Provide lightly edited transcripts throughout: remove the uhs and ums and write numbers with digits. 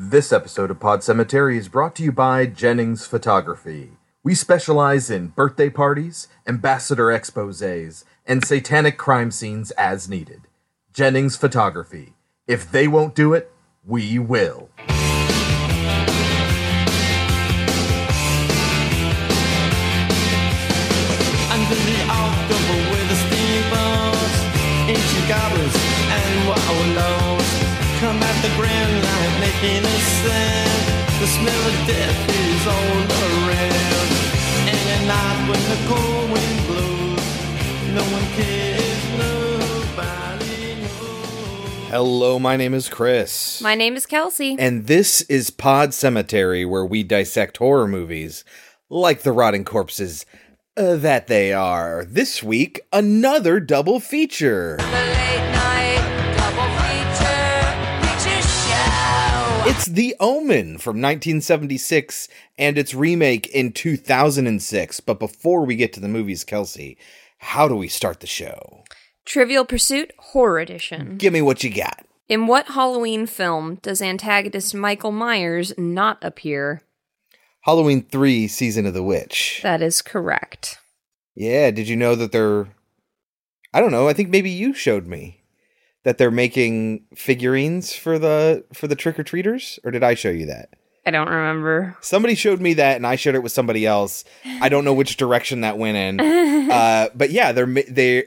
This episode of Pet Sematary is brought to you by Jennings Photography. We specialize in birthday parties, ambassador exposés, and satanic crime scenes as needed. Jennings Photography. If they won't do it, we will. Under the October with the steamboats, ancient goblins and wallows, come at the grand line. Making a sound, the smell of death is all around. And at night when the cold wind blows, no one cares, nobody knows. Hello, my name is Chris. My name is Kelsey. And this is Pet Sematary, where we dissect horror movies like the rotting corpses that they are. This week, another double feature. It's The Omen from 1976 and its remake in 2006. But before we get to the movies, Kelsey, how do we start the show? Trivial Pursuit Horror Edition. Give me what you got. In what Halloween film does antagonist Michael Myers not appear? Halloween 3, Season of the Witch. That is correct. Yeah, did you know that they're... I don't know, I think maybe you showed me. That they're making figurines for the trick-or-treaters? Or did I show you that? I don't remember. Somebody showed me that, and I shared it with somebody else. I don't know which direction that went in. But yeah, they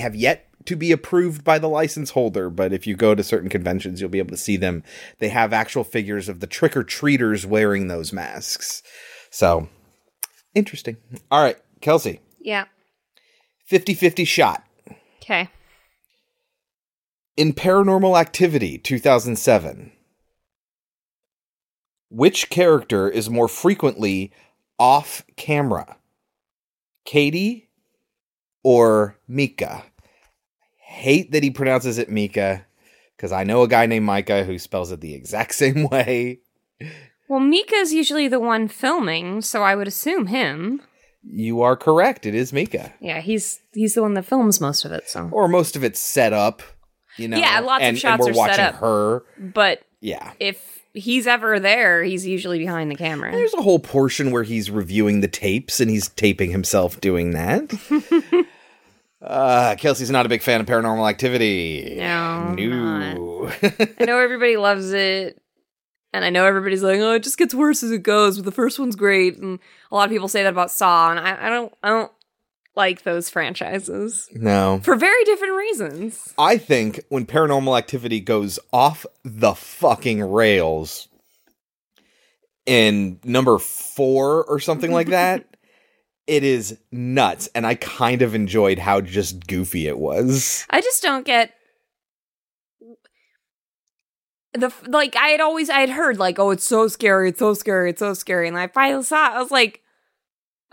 have yet to be approved by the license holder. But if you go to certain conventions, you'll be able to see them. They have actual figures of the trick-or-treaters wearing those masks. So, interesting. All right, Kelsey. Yeah. 50-50 shot. Okay. In Paranormal Activity, 2007, which character is more frequently off camera? Katie or Mika? I hate that he pronounces it Mika, because I know a guy named Micah who spells it the exact same way. Well, Mika's usually the one filming, so I would assume him. You are correct. It is Mika. Yeah, he's the one that films most of it. So, or most of it's set up. You know, yeah, lots of shots are set up. Her, but yeah, if he's ever there, he's usually behind the camera. And there's a whole portion where he's reviewing the tapes, and he's taping himself doing that. Kelsey's not a big fan of Paranormal Activity. No. I know everybody loves it, and I know everybody's like, "Oh, it just gets worse as it goes." But the first one's great, and a lot of people say that about Saw, and I don't like those franchises. No. For very different reasons. I think when Paranormal Activity goes off the fucking rails in number 4 or something like that, it is nuts. And I kind of enjoyed how just goofy it was. I just don't get... I had heard, like, oh, it's so scary, it's so scary, it's so scary. And I finally saw it, I was like,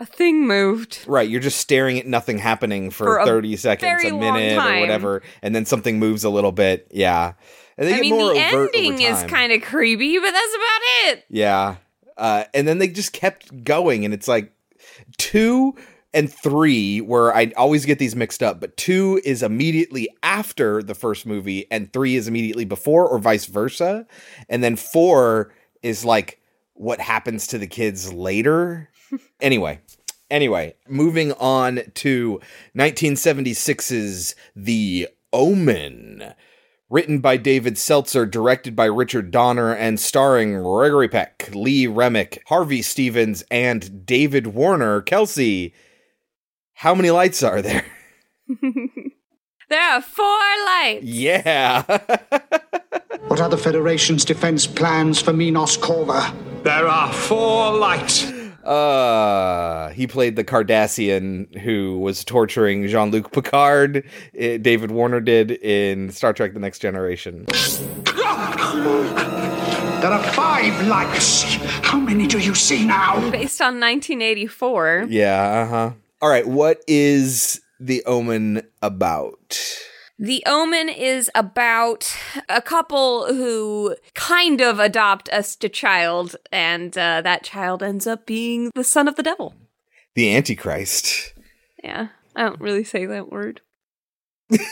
a thing moved. Right, you're just staring at nothing happening for 30 seconds, a minute, or whatever, and then something moves a little bit. Yeah. And they the ending is kind of creepy, but that's about it. Yeah. And then they just kept going, and it's like 2 and 3, where I always get these mixed up, but 2 is immediately after the first movie, and 3 is immediately before, or vice versa. And then 4 is like what happens to the kids later. Anyway, moving on to 1976's The Omen, written by David Seltzer, directed by Richard Donner, and starring Gregory Peck, Lee Remick, Harvey Stevens, and David Warner. Kelsey, how many lights are there? There are 4 lights. Yeah. What are the Federation's defense plans for Minos Corva? There are 4 lights. He played the Cardassian who was torturing Jean-Luc Picard. David Warner did in Star Trek The Next Generation. There are 5 lights. How many do you see now? Based on 1984. Yeah, uh-huh. All right, what is The Omen about? The Omen is about a couple who kind of adopt a child, and that child ends up being the son of the devil. The Antichrist. Yeah, I don't really say that word.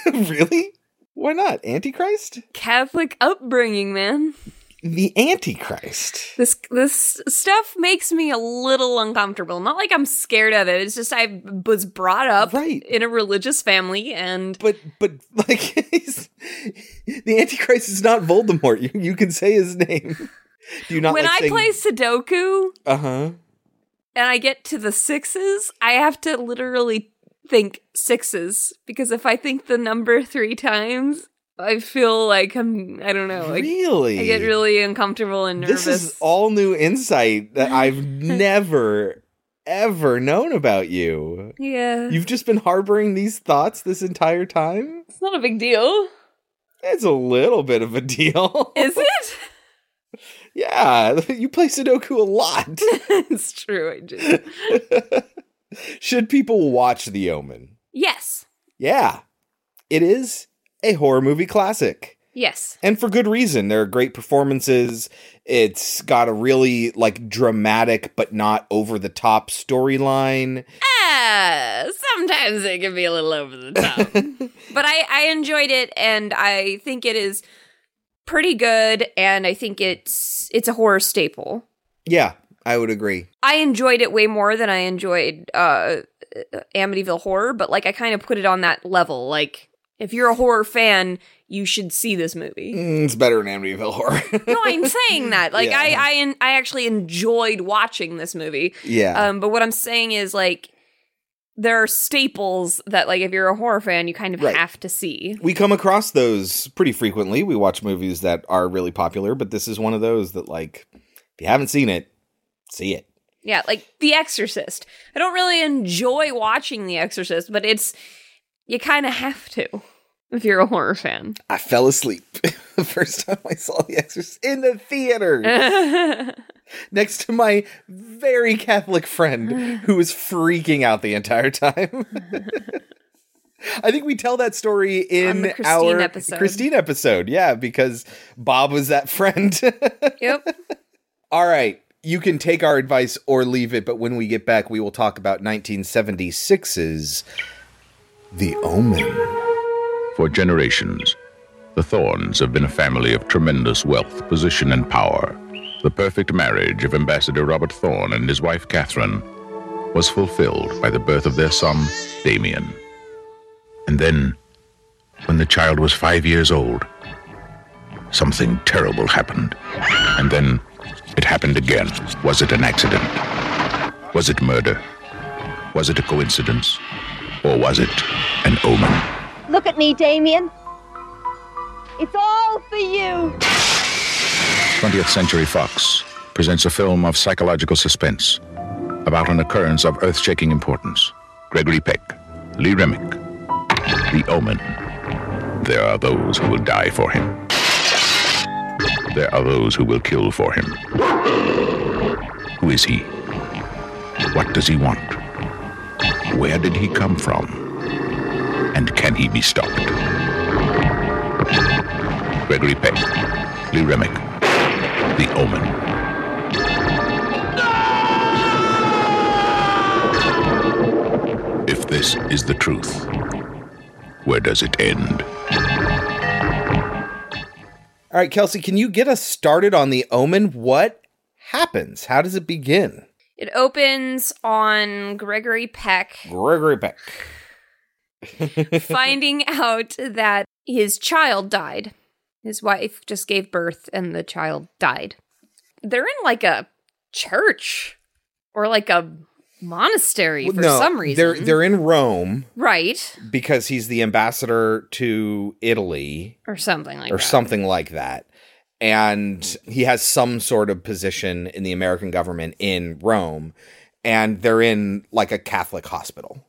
Really? Why not? Antichrist? Catholic upbringing, man. the Antichrist. This stuff makes me a little uncomfortable. Not like I'm scared of it. It's just I was brought up in a religious family, and but the Antichrist is not Voldemort. You can say his name. Do you not? When I play Sudoku, and I get to the sixes, I have to literally think sixes, because if I think the number 3 times, I feel like I don't know. Really? I get really uncomfortable and nervous. This is all new insight that I've never, ever known about you. Yeah. You've just been harboring these thoughts this entire time? It's not a big deal. It's a little bit of a deal. Is it? Yeah. You play Sudoku a lot. It's true, I do. Should people watch The Omen? Yes. Yeah. It is a horror movie classic. Yes. And for good reason. There are great performances. It's got a really, dramatic but not over-the-top storyline. Sometimes it can be a little over the top. But I enjoyed it, and I think it is pretty good, and I think it's a horror staple. Yeah, I would agree. I enjoyed it way more than I enjoyed Amityville Horror, but, I kind of put it on that level, if you're a horror fan, you should see this movie. It's better than Amityville Horror. No, I'm saying that. Yeah. I actually enjoyed watching this movie. Yeah. But what I'm saying is, there are staples that, if you're a horror fan, you kind of have to see. We come across those pretty frequently. We watch movies that are really popular, but this is one of those that, if you haven't seen it, see it. Yeah, The Exorcist. I don't really enjoy watching The Exorcist, but it's... You kind of have to, if you're a horror fan. I fell asleep the first time I saw The Exorcist in the theater. Next to my very Catholic friend who was freaking out the entire time. I think we tell that story in our Christine episode. Yeah, because Bob was that friend. Yep. All right. You can take our advice or leave it, but when we get back, we will talk about 1976's... The Omen. For generations, the Thorns have been a family of tremendous wealth, position, and power. The perfect marriage of Ambassador Robert Thorne and his wife Catherine was fulfilled by the birth of their son, Damien. And then, when the child was 5 years old, something terrible happened. And then it happened again. Was it an accident? Was it murder? Was it a coincidence? Or was it an omen? Look at me, Damien. It's all for you. 20th Century Fox presents a film of psychological suspense about an occurrence of earth-shaking importance. Gregory Peck, Lee Remick, The Omen. There are those who will die for him. There are those who will kill for him. Who is he? What does he want? Where did he come from? And can he be stopped? Gregory Peck, Lee Remick, The Omen. No! If this is the truth, where does it end? All right, Kelsey, can you get us started on The Omen? What happens? How does it begin? It opens on Gregory Peck. Finding out that his child died. His wife just gave birth and the child died. They're in a church or a monastery some reason. They're in Rome. Right. Because he's the ambassador to Italy. Or something like that. And he has some sort of position in the American government in Rome, and they're in, a Catholic hospital.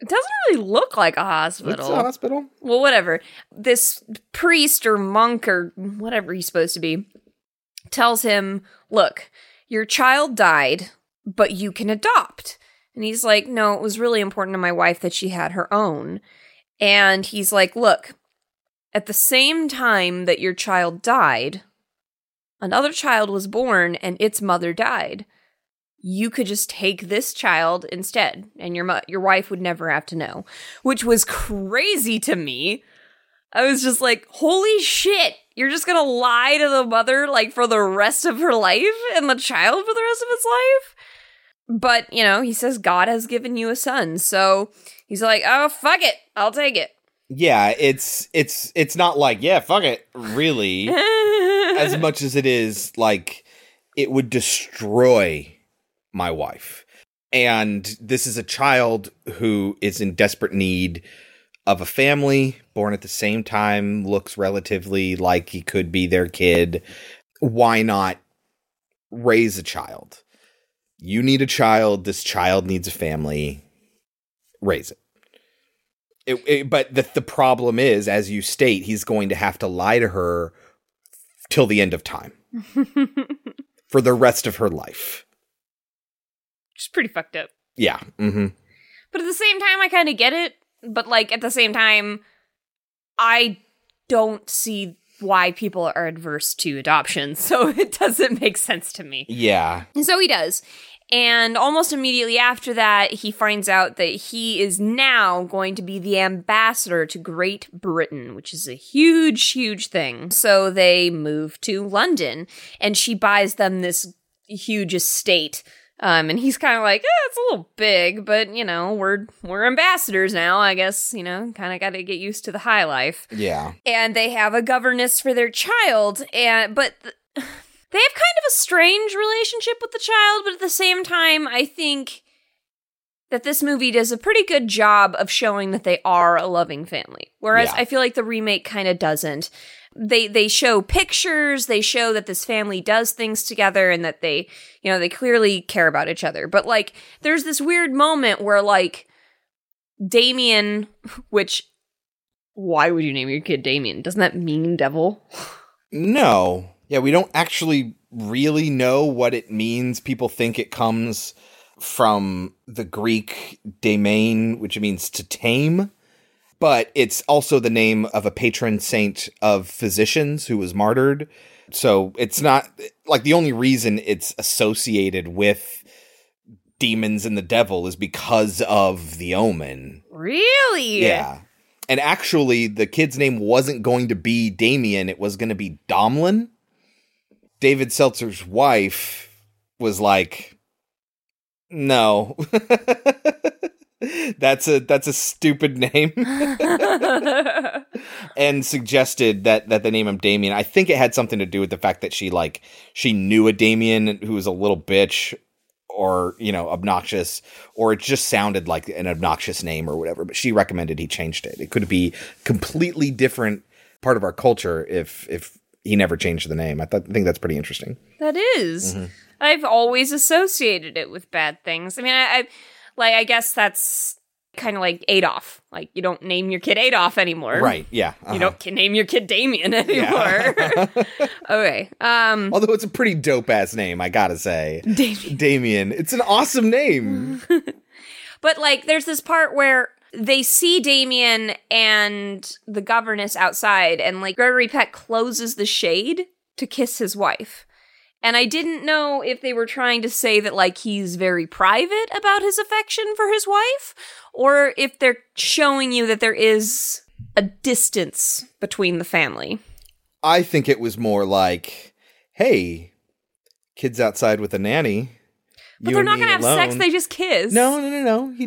It doesn't really look like a hospital. It's a hospital? Well, whatever. This priest or monk or whatever he's supposed to be tells him, look, your child died, but you can adopt. And he's like, no, it was really important to my wife that she had her own. And he's like, look... At the same time that your child died, another child was born and its mother died. You could just take this child instead, and your wife would never have to know, which was crazy to me. I was just like, holy shit, You're just going to lie to the mother, like, for the rest of her life and the child for the rest of its life? But, you know, he says God has given you a son, so he's like, oh, fuck it, I'll take it. Yeah, it's not like, yeah, fuck it, really. As much as it is, like, it would destroy my wife. And this is a child who is in desperate need of a family, born at the same time, looks relatively like he could be their kid. Why not raise a child? You need a child. This child needs a family. Raise it. But the problem is, as you state, he's going to have to lie to her till the end of time. For the rest of her life. Which is pretty fucked up. Yeah. Mm-hmm. But at the same time, I kind of get it. But, like, at the same time, I don't see why people are adverse to adoption, so it doesn't make sense to me. Yeah. And so he does. And almost immediately after that, he finds out that he is now going to be the ambassador to Great Britain, which is a huge, huge thing. So they move to London, and she buys them this huge estate. And he's kind of like, eh, it's a little big, but, you know, we're ambassadors now, I guess, you know, kind of got to get used to the high life. Yeah. And they have a governess for their child, but they have kind of a strange relationship with the child, but at the same time, I think that this movie does a pretty good job of showing that they are a loving family, whereas I feel like the remake kind of doesn't. They show pictures, they show that this family does things together and that they, you know, they clearly care about each other. But, like, there's this weird moment where, like, Damien, which, why would you name your kid Damien? Doesn't that mean devil? No. Yeah, we don't actually really know what it means. People think it comes from the Greek daimon, which means to tame. But it's also the name of a patron saint of physicians who was martyred. So it's not like the only reason it's associated with demons and the devil is because of The Omen. Really? Yeah. And actually, the kid's name wasn't going to be Damien. It was going to be Domlin. David Seltzer's wife was like, no. That's a stupid name. And suggested that they name him Damien. I think it had something to do with the fact that she knew a Damien who was a little bitch or, you know, obnoxious, or it just sounded like an obnoxious name or whatever, but she recommended he changed it. It could be completely different part of our culture if he never changed the name. I think that's pretty interesting. That is. Mm-hmm. I've always associated it with bad things. I mean, I guess that's kind of like Adolf. Like, you don't name your kid Adolf anymore. Right, yeah. Uh-huh. You don't name your kid Damien anymore. Yeah. Okay. Although it's a pretty dope-ass name, I gotta say. Damien. It's an awesome name. But, like, there's this part where they see Damien and the governess outside, and, like, Gregory Peck closes the shade to kiss his wife. And I didn't know if they were trying to say that, like, he's very private about his affection for his wife, or if they're showing you that there is a distance between the family. I think it was more like, hey, kid's outside with a nanny. But they're not going to have sex, they just kiss. No. He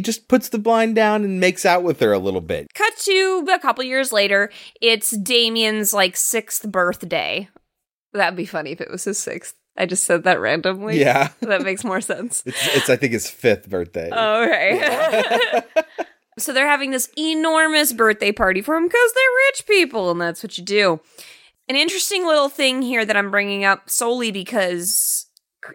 just puts the blind down and makes out with her a little bit. Cut to a couple years later, it's Damien's, like, 6th birthday. That'd be funny if it was his 6th. I just said that randomly. Yeah. That makes more sense. It's I think, his 5th birthday. Oh, okay. Yeah. So they're having this enormous birthday party for him because they're rich people, and that's what you do. An interesting little thing here that I'm bringing up solely because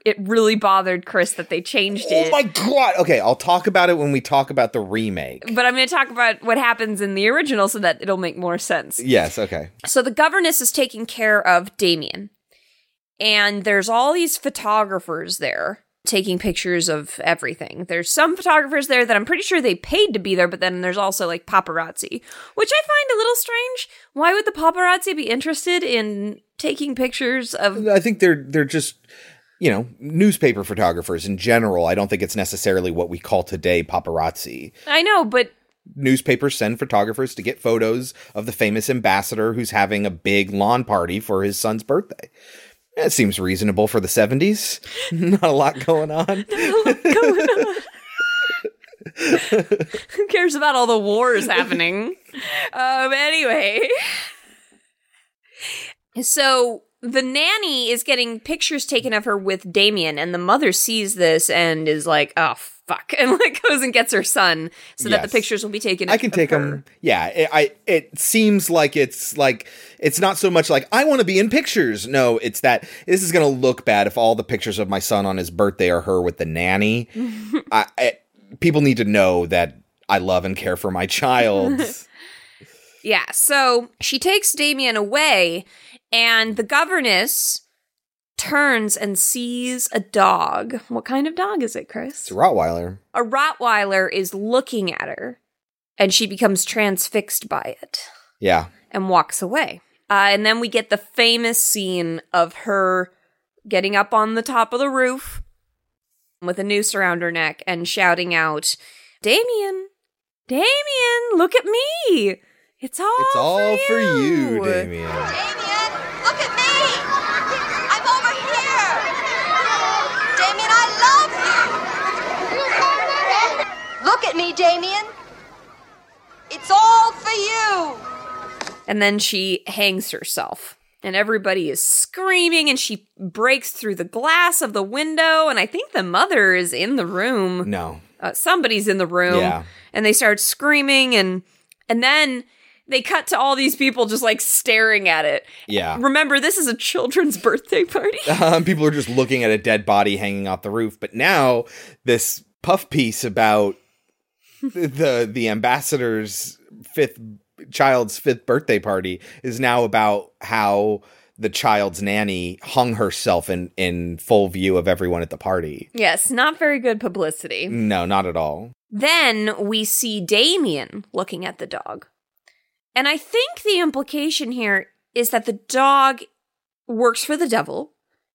it really bothered Chris that they changed it. Oh, my God. Okay, I'll talk about it when we talk about the remake. But I'm going to talk about what happens in the original so that it'll make more sense. Yes, okay. So the governess is taking care of Damien. And there's all these photographers there taking pictures of everything. There's some photographers there that I'm pretty sure they paid to be there, but then there's also, like, paparazzi, which I find a little strange. Why would the paparazzi be interested in taking pictures of... I think they're just... You know, newspaper photographers in general. I don't think it's necessarily what we call today paparazzi. I know, but newspapers send photographers to get photos of the famous ambassador who's having a big lawn party for his son's birthday. That seems reasonable for the 70s. Not a lot going on. Who cares about all the wars happening? Anyway. So the nanny is getting pictures taken of her with Damien, and the mother sees this and is like, oh, fuck, and like goes and gets her son so that the pictures will be taken. I can take them. Yeah. It seems like it's not so much like I want to be in pictures. No, it's that this is going to look bad if all the pictures of my son on his birthday are her with the nanny. People need to know that I love and care for my child. Yeah. So she takes Damien away, and the governess turns and sees a dog. What kind of dog is it, Chris? It's a Rottweiler. A Rottweiler is looking at her, and she becomes transfixed by it. Yeah. And walks away. And then we get the famous scene of her getting up on the top of the roof with a noose around her neck and shouting out, Damien, Damien, look at me. It's all for you, Damien. Damien, look at me. Look at me, Damien. It's all for you. And then she hangs herself. And everybody is screaming, and she breaks through the glass of the window. And I think the mother is in the room. No. Somebody's in the room. Yeah. And they start screaming, and then they cut to all these people just, like, staring at it. Yeah. Remember, this is a children's birthday party. People are just looking at a dead body hanging off the roof. But now this puff piece about the ambassador's child's fifth birthday party is now about how the child's nanny hung herself in full view of everyone at the party. Yes, not very good publicity. No, not at all. Then we see Damien looking at the dog. And I think the implication here is that the dog works for the devil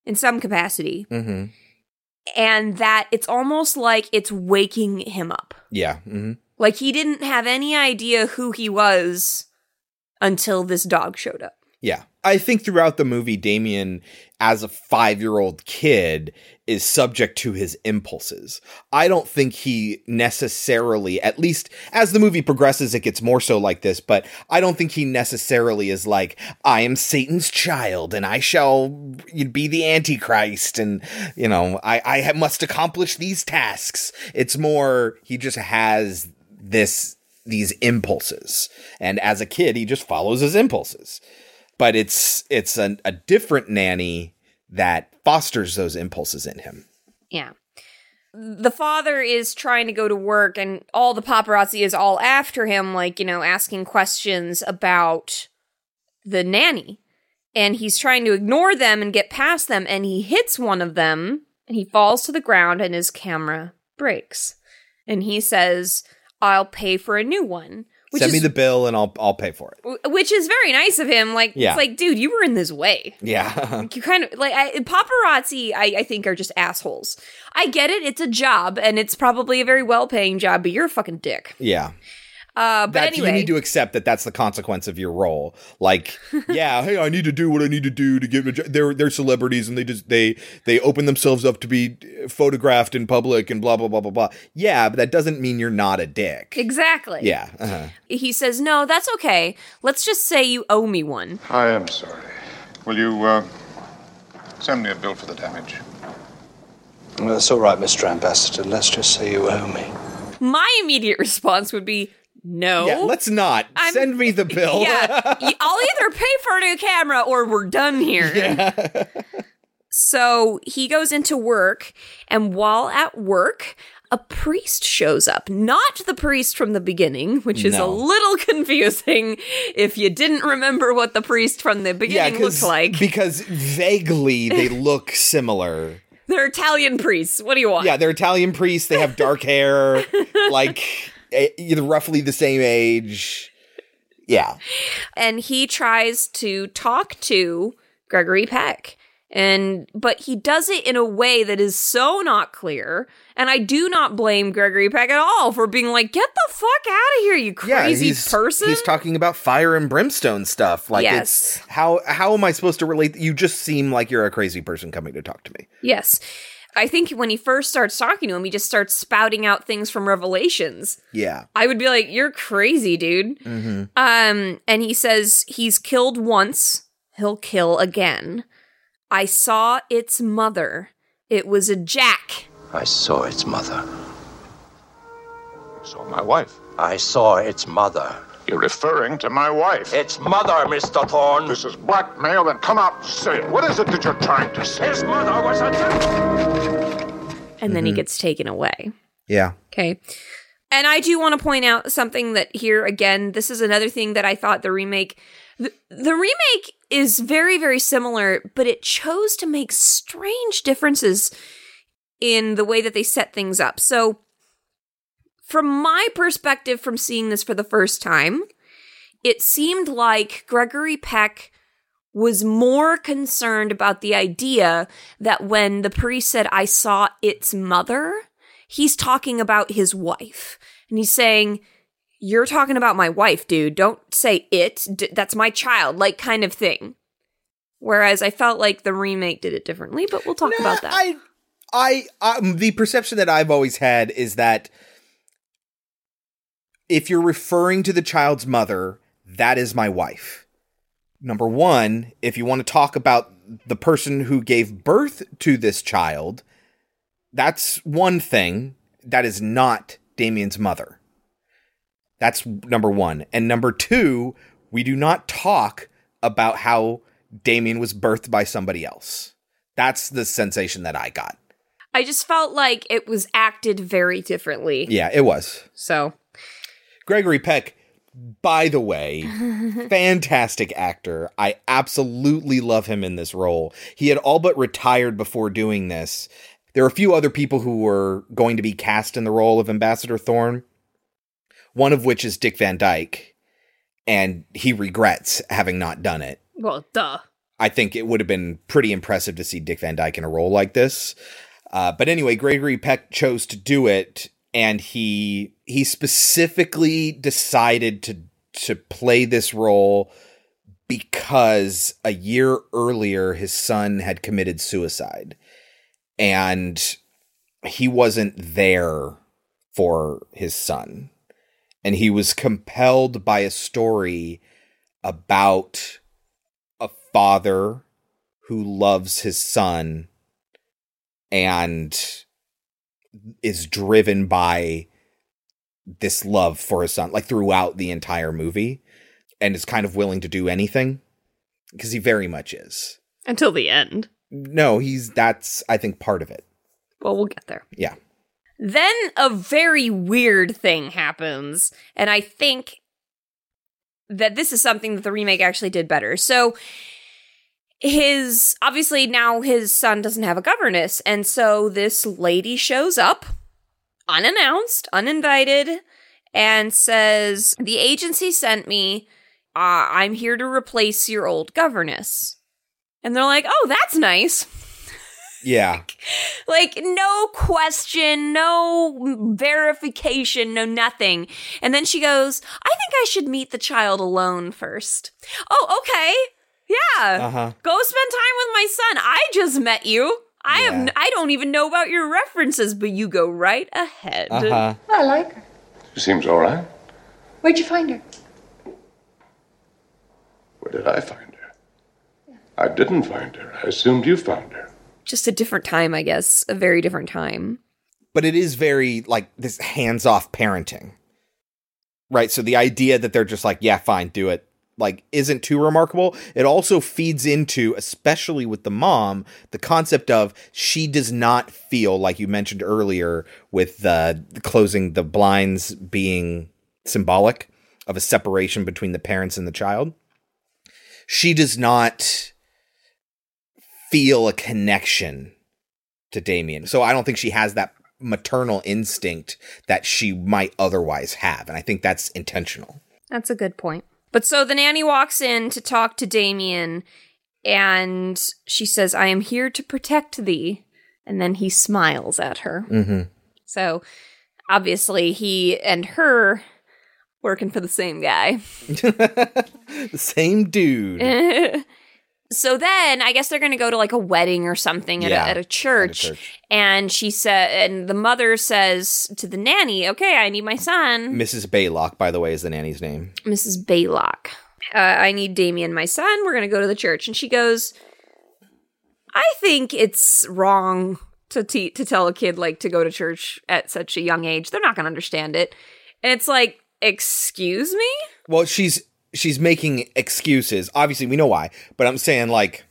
in some capacity. Mm-hmm. And that it's almost like it's waking him up. Yeah. Mm-hmm. Like he didn't have any idea who he was until this dog showed up. Yeah. I think throughout the movie, Damien, as a 5-year-old kid, is subject to his impulses. I don't think he necessarily, at least as the movie progresses, it gets more so like this, but I don't think he necessarily is like, I am Satan's child and I shall be the Antichrist and, you know, I must accomplish these tasks. It's more, he just has these impulses. And as a kid, he just follows his impulses. But it's a different nanny that fosters those impulses in him. Yeah. The father is trying to go to work, and all the paparazzi is all after him, like, you know, asking questions about the nanny. And he's trying to ignore them and get past them, and he hits one of them, and he falls to the ground, and his camera breaks. And he says, I'll pay for a new one. Send me the bill and I'll pay for it. Which is very nice of him. Like, yeah. It's like, dude, you were in this way. Yeah. Like, you kind of, like, paparazzi, I think, are just assholes. I get it. It's a job, and it's probably a very well-paying job, but you're a fucking dick. Yeah. But anyway. You need to accept that that's the consequence of your role. Like, yeah, hey, I need to do what I need to do to get a job. They're celebrities, and they open themselves up to be photographed in public and blah, blah, blah, blah, blah. Yeah, but that doesn't mean you're not a dick. Exactly. Yeah. Uh-huh. He says, no, that's okay. Let's just say you owe me one. I am sorry. Will you send me a bill for the damage? Well, that's all right, Mr. Ambassador. Let's just say you owe me. My immediate response would be, no. Yeah, let's not. Send me the bill. Yeah, I'll either pay for a new camera or we're done here. Yeah. So he goes into work, and while at work, a priest shows up. Not the priest from the beginning, which is a little confusing if you didn't remember what the priest from the beginning looked like. Because vaguely they look similar. They're Italian priests. What do you want? Yeah, they're Italian priests. They have dark hair. Like... roughly the same age. Yeah. And he tries to talk to Gregory Peck But he does it in a way that is so not clear. And I do not blame Gregory Peck at all for being like, get the fuck out of here, you crazy person. He's talking about fire and brimstone stuff. Like, yes. It's, how am I supposed to relate? You just seem like you're a crazy person coming to talk to me. Yes. I think when he first starts talking to him, he just starts spouting out things from Revelations. Yeah. I would be like, you're crazy, dude. Mm-hmm. And he says, he's killed once, he'll kill again. I saw its mother. It was a jack. I saw its mother. I saw my wife. I saw its mother. You're referring to my wife. It's mother, Mr. Thorne. This is blackmail, then come out and say it. What is it that you're trying to say? His mother was a... And then he gets taken away. Yeah. Okay. And I do want to point out something that here, again, this is another thing that I thought the remake... The remake is very, very similar, but it chose to make strange differences in the way that they set things up. So... from my perspective, from seeing this for the first time, it seemed like Gregory Peck was more concerned about the idea that when the priest said, I saw its mother, he's talking about his wife. And he's saying, you're talking about my wife, dude. Don't say it. That's my child, like, kind of thing. Whereas I felt like the remake did it differently, but we'll talk about that. The perception that I've always had is that if you're referring to the child's mother, that is my wife. Number one, if you want to talk about the person who gave birth to this child, that's one thing. That is not Damien's mother. That's number one. And number two, we do not talk about how Damien was birthed by somebody else. That's the sensation that I got. I just felt like it was acted very differently. Yeah, it was. So... Gregory Peck, by the way, fantastic actor. I absolutely love him in this role. He had all but retired before doing this. There are a few other people who were going to be cast in the role of Ambassador Thorne, one of which is Dick Van Dyke, and he regrets having not done it. Well, duh. I think it would have been pretty impressive to see Dick Van Dyke in a role like this. But anyway, Gregory Peck chose to do it. And he specifically decided to play this role because a year earlier, his son had committed suicide. And he wasn't there for his son. And he was compelled by a story about a father who loves his son and... is driven by this love for his son, like throughout the entire movie, and is kind of willing to do anything because he very much is until the end. No, that's I think part of it. Well, we'll get there. Yeah. Then a very weird thing happens, and I think that this is something that the remake actually did better. So obviously now his son doesn't have a governess, and so this lady shows up, unannounced, uninvited, and says, the agency sent me, I'm here to replace your old governess. And they're like, oh, that's nice. Yeah. like, no question, no verification, no nothing. And then she goes, I think I should meet the child alone first. Oh, okay. Yeah, Go spend time with my son. I just met you. I don't even know about your references, but you go right ahead. I like her. She seems all right. Where'd you find her? Where did I find her? Yeah. I didn't find her. I assumed you found her. Just a different time, I guess. A very different time. But it is very, like, this hands-off parenting. Right, so the idea that they're just like, yeah, fine, do it. Like, isn't too remarkable. It also feeds into, especially with the mom, the concept of she does not feel, like you mentioned earlier, with closing the blinds being symbolic of a separation between the parents and the child. She does not feel a connection to Damien. So I don't think she has that maternal instinct that she might otherwise have. And I think that's intentional. That's a good point. But so the nanny walks in to talk to Damien, And she says, I am here to protect thee. And then he smiles at her. Mm-hmm. So obviously he and her working for the same guy. The same dude. So then I guess they're going to go to like a wedding or something at a church. And she said, and the mother says to the nanny, okay, I need my son. Mrs. Baylock, by the way, is the nanny's name. Mrs. Baylock. I need Damien, my son. We're going to go to the church. And she goes, I think it's wrong to tell a kid, like, to go to church at such a young age. They're not going to understand it. And it's like, excuse me? Well, she's making excuses. Obviously, we know why. But I'm saying, like,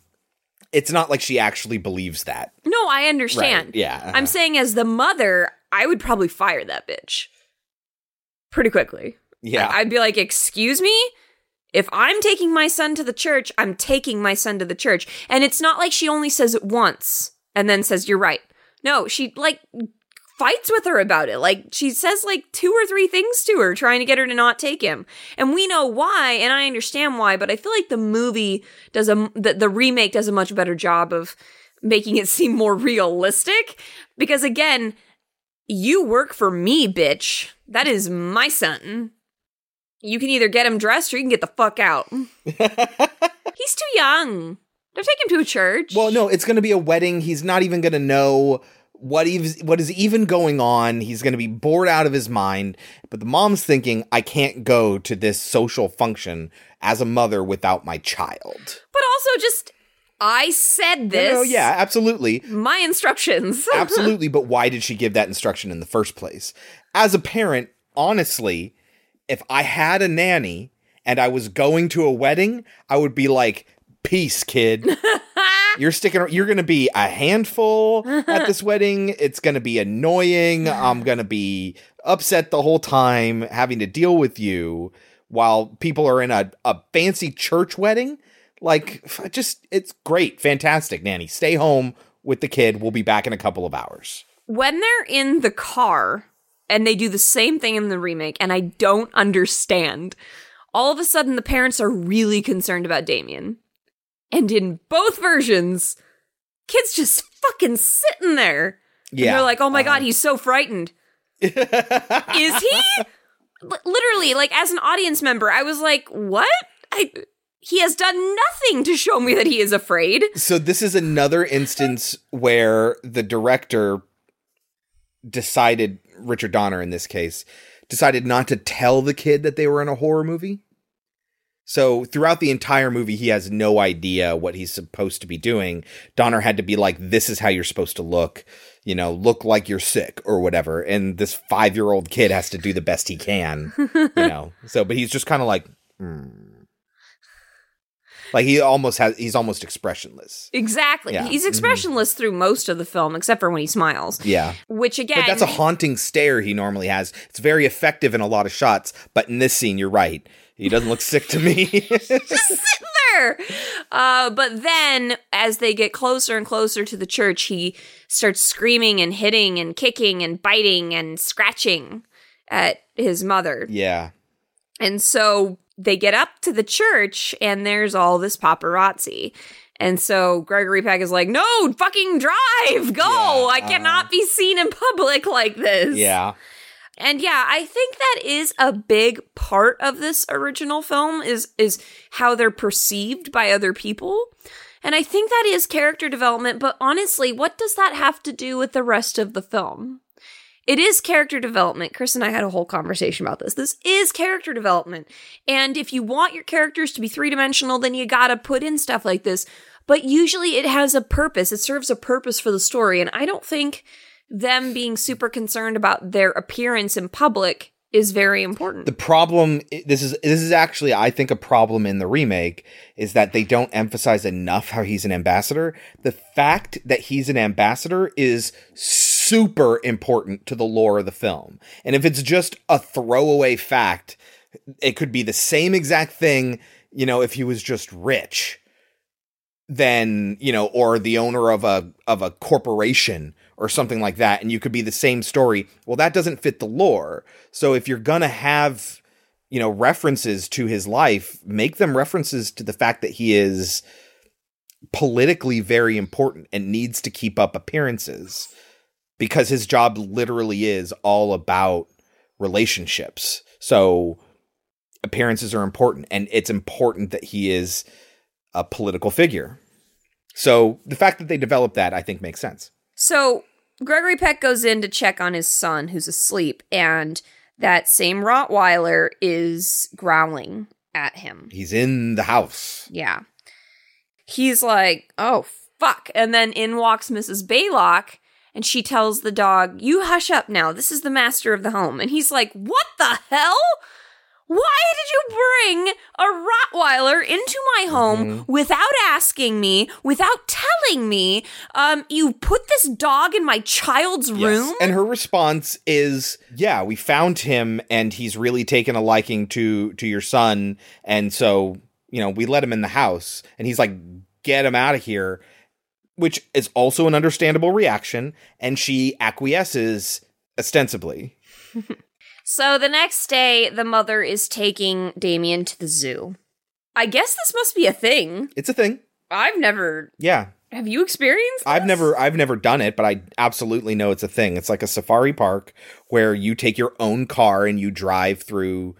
it's not like she actually believes that. No, I understand. Right. Yeah. Uh-huh. I'm saying as the mother, I would probably fire that bitch pretty quickly. Yeah. I'd be like, excuse me? If I'm taking my son to the church, I'm taking my son to the church. And it's not like she only says it once and then says, you're right. No, she, like, fights with her about it. Like, she says, like, 2 or 3 things to her, trying to get her to not take him. And we know why, and I understand why, but I feel like the movie does the remake does a much better job of making it seem more realistic. Because, again, you work for me, bitch. That is my son. You can either get him dressed or you can get the fuck out. He's too young. Don't take him to a church. Well, no, it's going to be a wedding. He's not even going to know what is even going on. He's going to be bored out of his mind. But the mom's thinking, I can't go to this social function as a mother without my child. But also just, I said this. No, yeah, absolutely. My instructions. Absolutely. But why did she give that instruction in the first place? As a parent, honestly, if I had a nanny and I was going to a wedding, I would be like, peace, kid. You're going to be a handful at this wedding. It's going to be annoying. I'm going to be upset the whole time having to deal with you while people are in a fancy church wedding. Like, just, it's great. Fantastic, nanny. Stay home with the kid. We'll be back in a couple of hours. When they're in the car, and they do the same thing in the remake, and I don't understand. All of a sudden, the parents are really concerned about Damien. And in both versions, kid's just fucking sitting there. Yeah. And they're like, oh my God, he's so frightened. Is he? Literally, like, as an audience member, I was like, what? He has done nothing to show me that he is afraid. So this is another instance where the director decided... Richard Donner, in this case, decided not to tell the kid that they were in a horror movie. So throughout the entire movie, he has no idea what he's supposed to be doing. Donner had to be like, this is how you're supposed to look, you know, look like you're sick or whatever. And this 5-year-old kid has to do the best he can, you know. So, but he's just kind of like, Like, he's almost expressionless. Exactly. Yeah. He's expressionless through most of the film, except for when he smiles. Yeah. Which, again... But that's a haunting stare he normally has. It's very effective in a lot of shots, but in this scene, you're right. He doesn't look sick to me. He's just sitting there! But then, as they get closer and closer to the church, he starts screaming and hitting and kicking and biting and scratching at his mother. Yeah. And so... They get up to the church, and there's all this paparazzi. And so Gregory Peck is like, no, fucking drive, go! Yeah, I cannot be seen in public like this. Yeah. And yeah, I think that is a big part of this original film, is how they're perceived by other people. And I think that is character development, but honestly, what does that have to do with the rest of the film? It is character development. Chris and I had a whole conversation about this. This is character development. And if you want your characters to be three-dimensional, then you gotta put in stuff like this. But usually it has a purpose. It serves a purpose for the story. And I don't think them being super concerned about their appearance in public is very important. The problem, this is actually, I think, a problem in the remake, is that they don't emphasize enough how he's an ambassador. The fact that he's an ambassador is super important to the lore of the film. And if it's just a throwaway fact, it could be the same exact thing, you know, if he was just rich, then, you know, or the owner of a corporation or something like that, and you could be the same story. Well, that doesn't fit the lore. So if you're going to have, you know, references to his life, make them references to the fact that he is politically very important and needs to keep up appearances because his job literally is all about relationships. So appearances are important, and it's important that he is a political figure. So the fact that they developed that, I think, makes sense. So Gregory Peck goes in to check on his son who's asleep, and that same Rottweiler is growling at him. He's in the house. Yeah. He's like, oh, fuck. And then in walks Mrs. Baylock, and she tells the dog, you hush up now. This is the master of the home. And he's like, what the hell? Why did you bring a Rottweiler into my home without asking me, without telling me? You put this dog in my child's room? And her response is, yeah, we found him, and he's really taken a liking to your son. And so, you know, we let him in the house. And he's like, get him out of here, which is also an understandable reaction. And she acquiesces, ostensibly. So the next day, the mother is taking Damien to the zoo. I guess this must be a thing. It's a thing. I've never... Yeah. Have you experienced this? I've never done it, but I absolutely know it's a thing. It's like a safari park where you take your own car and you drive through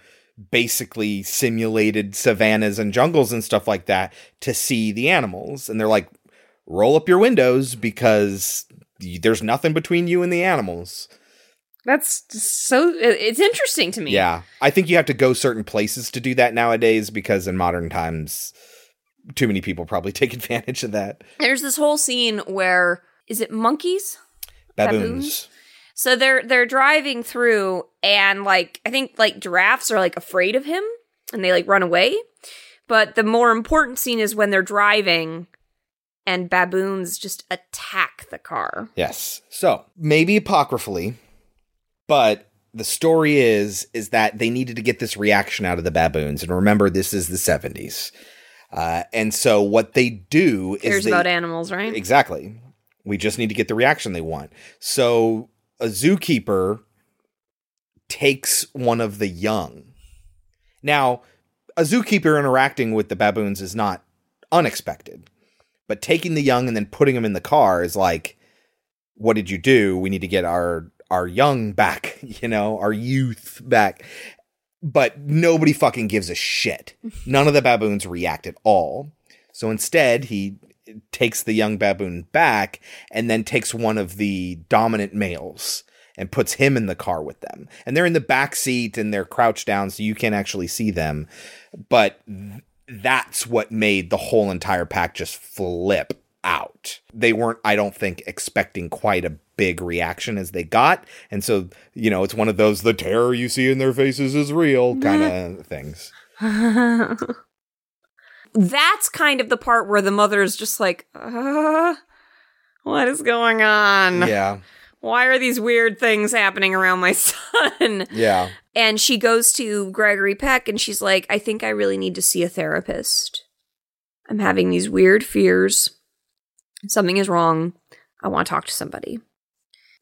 basically simulated savannas and jungles and stuff like that to see the animals. And they're like, roll up your windows because there's nothing between you and the animals. That's so... It's interesting to me. Yeah. I think you have to go certain places to do that nowadays because in modern times, too many people probably take advantage of that. There's this whole scene where... Is it monkeys? Baboons. So they're driving through and, like, I think, like, giraffes are, like, afraid of him and they, like, run away. But the more important scene is when they're driving... and baboons just attack the car. Yes. So, maybe apocryphally, but the story is that they needed to get this reaction out of the baboons. And remember, this is the 70s. And so what they do is cares about animals, right? Exactly. We just need to get the reaction they want. So, a zookeeper takes one of the young. Now, a zookeeper interacting with the baboons is not unexpected. But taking the young and then putting them in the car is like, what did you do? We need to get our young back, you know, our youth back. But nobody fucking gives a shit. None of the baboons react at all. So instead, he takes the young baboon back and then takes one of the dominant males and puts him in the car with them. And they're in the back seat and they're crouched down so you can't actually see them. But... That's what made the whole entire pack just flip out. They weren't, I don't think, expecting quite a big reaction as they got. And so, you know, it's one of those, the terror you see in their faces is real kind of things. That's kind of the part where the mother is just like, what is going on? Yeah. Why are these weird things happening around my son? Yeah. And she goes to Gregory Peck and she's like, I think I really need to see a therapist. I'm having these weird fears. Something is wrong. I want to talk to somebody.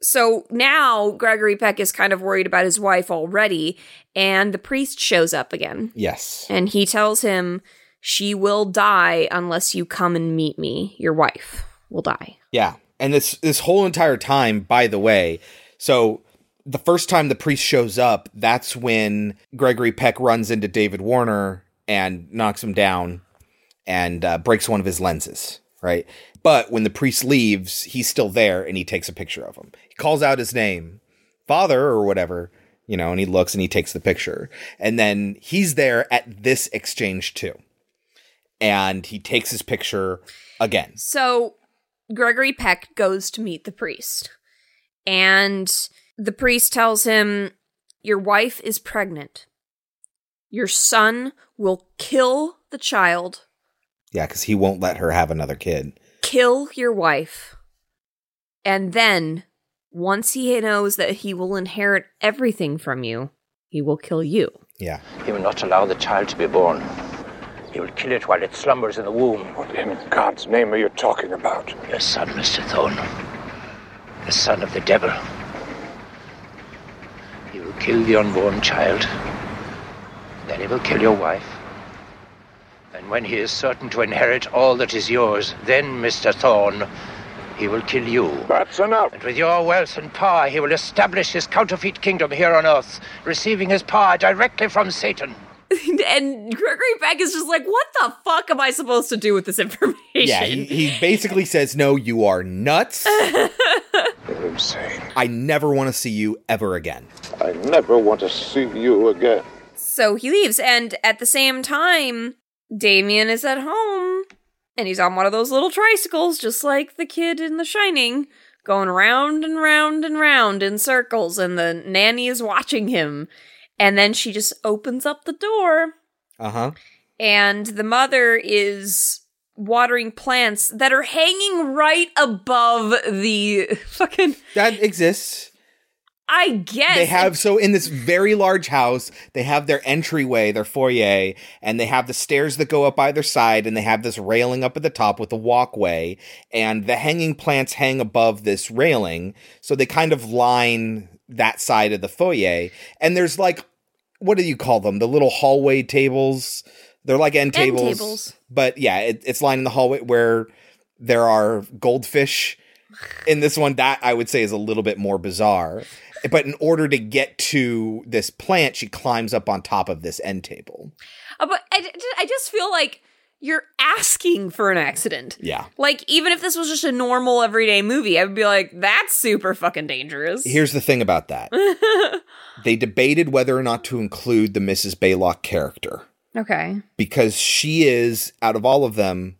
So now Gregory Peck is kind of worried about his wife already. And the priest shows up again. Yes. And he tells him, she will die unless you come and meet me. Your wife will die. Yeah. And this whole entire time, by the way, so the first time the priest shows up, that's when Gregory Peck runs into David Warner and knocks him down and breaks one of his lenses, right? But when the priest leaves, he's still there and he takes a picture of him. He calls out his name, Father or whatever, you know, and he looks and he takes the picture. And then he's there at this exchange too. And he takes his picture again. So... Gregory Peck goes to meet the priest, and the priest tells him, your wife is pregnant. Your son will kill the child. Yeah, because he won't let her have another kid. Kill your wife. And then, once he knows that he will inherit everything from you, he will kill you. Yeah. He will not allow the child to be born. He will kill it while it slumbers in the womb. What in God's name are you talking about? Your son, Mr. Thorne. The son of the devil. He will kill the unborn child. Then he will kill your wife. And when he is certain to inherit all that is yours, then, Mr. Thorne, he will kill you. That's enough. And with your wealth and power, he will establish his counterfeit kingdom here on Earth, receiving his power directly from Satan. And Gregory Peck is just like, what the fuck am I supposed to do with this information? Yeah, he basically says, no, you are nuts. You're insane. I never want to see you ever again. I never want to see you again. So he leaves, and at the same time, Damien is at home, and he's on one of those little tricycles, just like the kid in The Shining, going round and round and round in circles, and the nanny is watching him. And then she just opens up the door. Uh-huh. And the mother is watering plants that are hanging right above the fucking... That exists. I guess. They have, so in this very large house, they have their entryway, their foyer, and they have the stairs that go up either side, and they have this railing up at the top with a walkway, and the hanging plants hang above this railing, so they kind of line that side of the foyer, and there's like, what do you call them? The little hallway tables. They're like end tables. But yeah, it's lined in the hallway where there are goldfish. In this one, that I would say is a little bit more bizarre. But in order to get to this plant, she climbs up on top of this end table. But I just feel like you're asking for an accident. Yeah. Like, even if this was just a normal everyday movie, I would be like, that's super fucking dangerous. Here's the thing about that. They debated whether or not to include the Mrs. Baylock character. Okay. Because she is, out of all of them,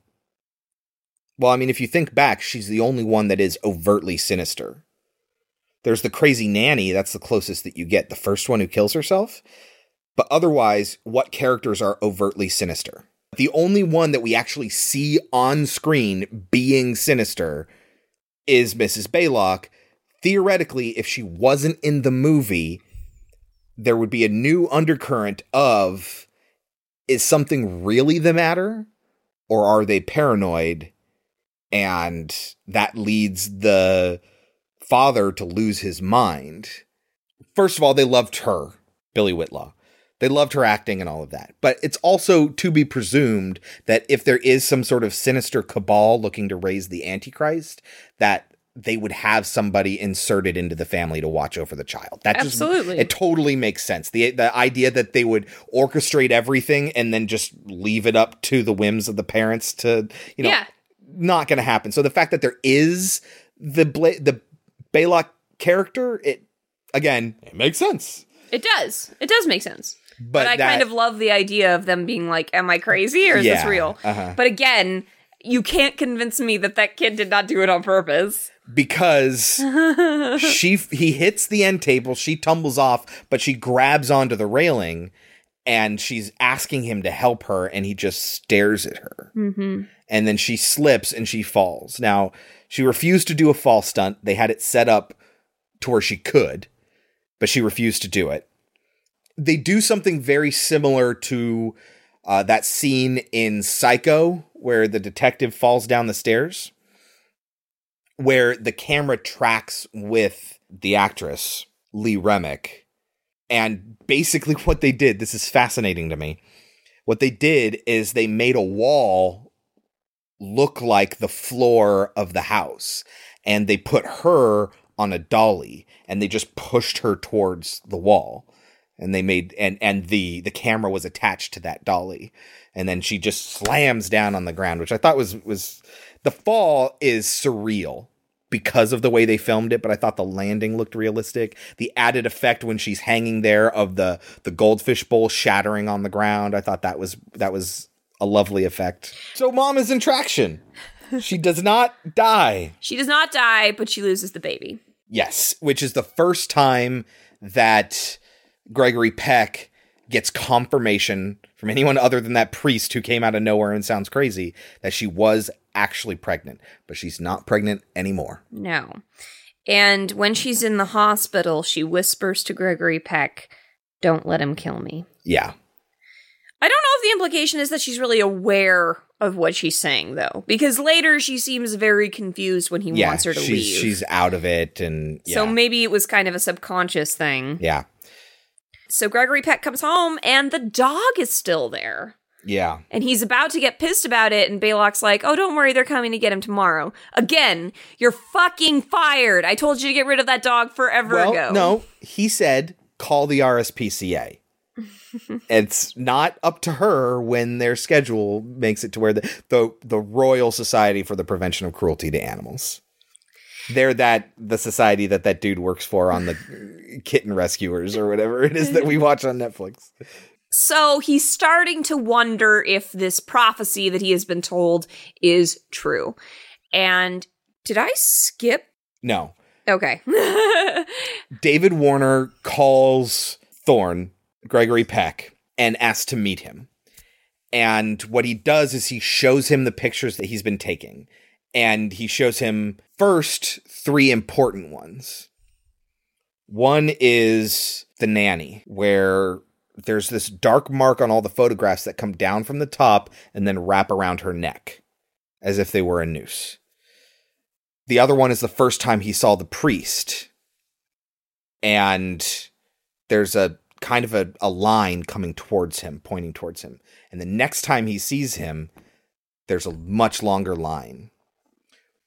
well, I mean, if you think back, she's the only one that is overtly sinister. There's the crazy nanny. That's the closest that you get. The first one who kills herself. But otherwise, what characters are overtly sinister? The only one that we actually see on screen being sinister is Mrs. Baylock. Theoretically, if she wasn't in the movie, there would be a new undercurrent of, is something really the matter? Or are they paranoid? And that leads the father to lose his mind. First of all, they loved her, Billy Whitlaw. They loved her acting and all of that. But it's also to be presumed that if there is some sort of sinister cabal looking to raise the Antichrist, that they would have somebody inserted into the family to watch over the child. That absolutely. It totally makes sense. The idea that they would orchestrate everything and then just leave it up to the whims of the parents to, you know, yeah. Not going to happen. So the fact that there is the Baylock character, it makes sense. It does. It does make sense. But I kind of love the idea of them being like, am I crazy or is this real? Uh-huh. But again, you can't convince me that kid did not do it on purpose. Because he hits the end table, she tumbles off, but she grabs onto the railing and she's asking him to help her and he just stares at her. Mm-hmm. And then she slips and she falls. Now, she refused to do a fall stunt. They had it set up to where she could, but she refused to do it. They do something very similar to that scene in Psycho where the detective falls down the stairs, where the camera tracks with the actress, Lee Remick. And basically what they did, this is fascinating to me, what they did is they made a wall look like the floor of the house. And they put her on a dolly and they just pushed her towards the wall. And they made and the camera was attached to that dolly. And then she just slams down on the ground, which I thought was the fall is surreal because of the way they filmed it, but I thought the landing looked realistic. The added effect when she's hanging there of the goldfish bowl shattering on the ground, I thought that was a lovely effect. So Mom is in traction. She does not die. She does not die, but she loses the baby. Yes, which is the first time that Gregory Peck gets confirmation from anyone other than that priest who came out of nowhere and sounds crazy that she was actually pregnant, but she's not pregnant anymore. No. And when she's in the hospital, she whispers to Gregory Peck, "Don't let him kill me." Yeah. I don't know if the implication is that she's really aware of what she's saying, though, because later she seems very confused when he wants her to leave. She's out of it. And so maybe it was kind of a subconscious thing. Yeah. So Gregory Peck comes home and the dog is still there. Yeah. And he's about to get pissed about it, and Balok's like, oh, don't worry, they're coming to get him tomorrow. Again, you're fucking fired. I told you to get rid of that dog forever ago. No, he said, call the RSPCA. It's not up to her when their schedule makes it to where the Royal Society for the Prevention of Cruelty to Animals. They're the society that dude works for on the Kitten Rescuers or whatever it is that we watch on Netflix. So he's starting to wonder if this prophecy that he has been told is true. And did I skip? No. Okay. David Warner calls Thorne, Gregory Peck, and asks to meet him. And what he does is he shows him the pictures that he's been taking. And he shows him first three important ones. One is the nanny, where there's this dark mark on all the photographs that come down from the top and then wrap around her neck as if they were a noose. The other one is the first time he saw the priest. And there's a kind of a line coming towards him, pointing towards him. And the next time he sees him, there's a much longer line.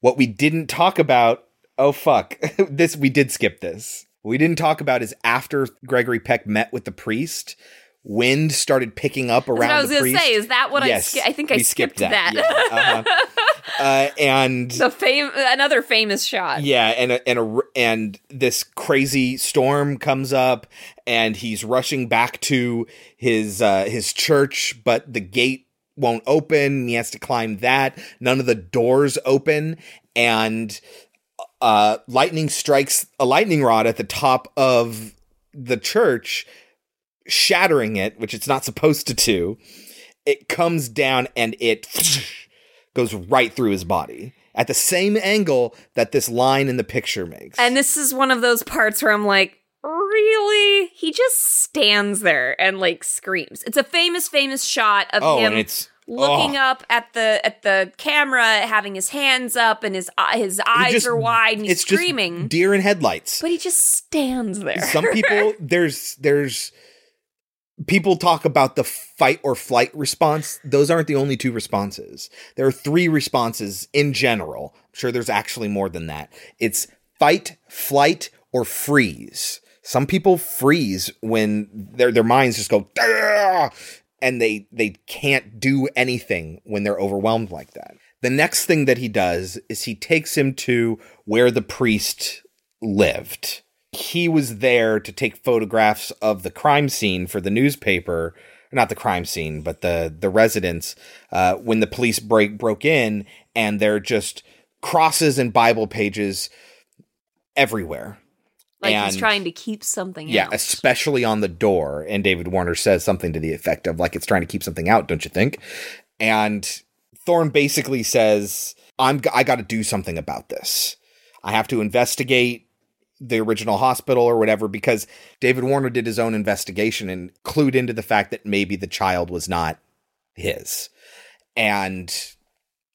What we didn't talk about, oh fuck, we did skip this. What we didn't talk about is after Gregory Peck met with the priest, wind started picking up around the priest. I was going to say, is that what yes, I think I skipped that. Yeah. And the another famous shot. Yeah, and this crazy storm comes up, and he's rushing back to his church, but the gate won't open. He has to climb that. None of the doors open, and lightning strikes a lightning rod at the top of the church, shattering it, which it's not supposed to do. It comes down and it goes right through his body at the same angle that this line in the picture makes. And this is one of those parts where I'm like, really? He just stands there and like screams. It's a famous shot of him looking up at the camera, having his hands up, and his eyes are wide, and he's screaming. Just deer in headlights. But he just stands there. Some people, there's people talk about the fight or flight response. Those aren't the only two responses. There are three responses in general. I'm sure there's actually more than that. It's fight, flight, or freeze. Some people freeze when their minds just go, and they can't do anything when they're overwhelmed like that. The next thing that he does is he takes him to where the priest lived. He was there to take photographs of the crime scene for the newspaper. Not the crime scene, but the residence when the police broke in, and they're just crosses and Bible pages everywhere. Like he's trying to keep something out. Yeah, especially on the door. And David Warner says something to the effect of, like, it's trying to keep something out, don't you think? And Thorne basically says, I got to do something about this. I have to investigate the original hospital or whatever, because David Warner did his own investigation and clued into the fact that maybe the child was not his. And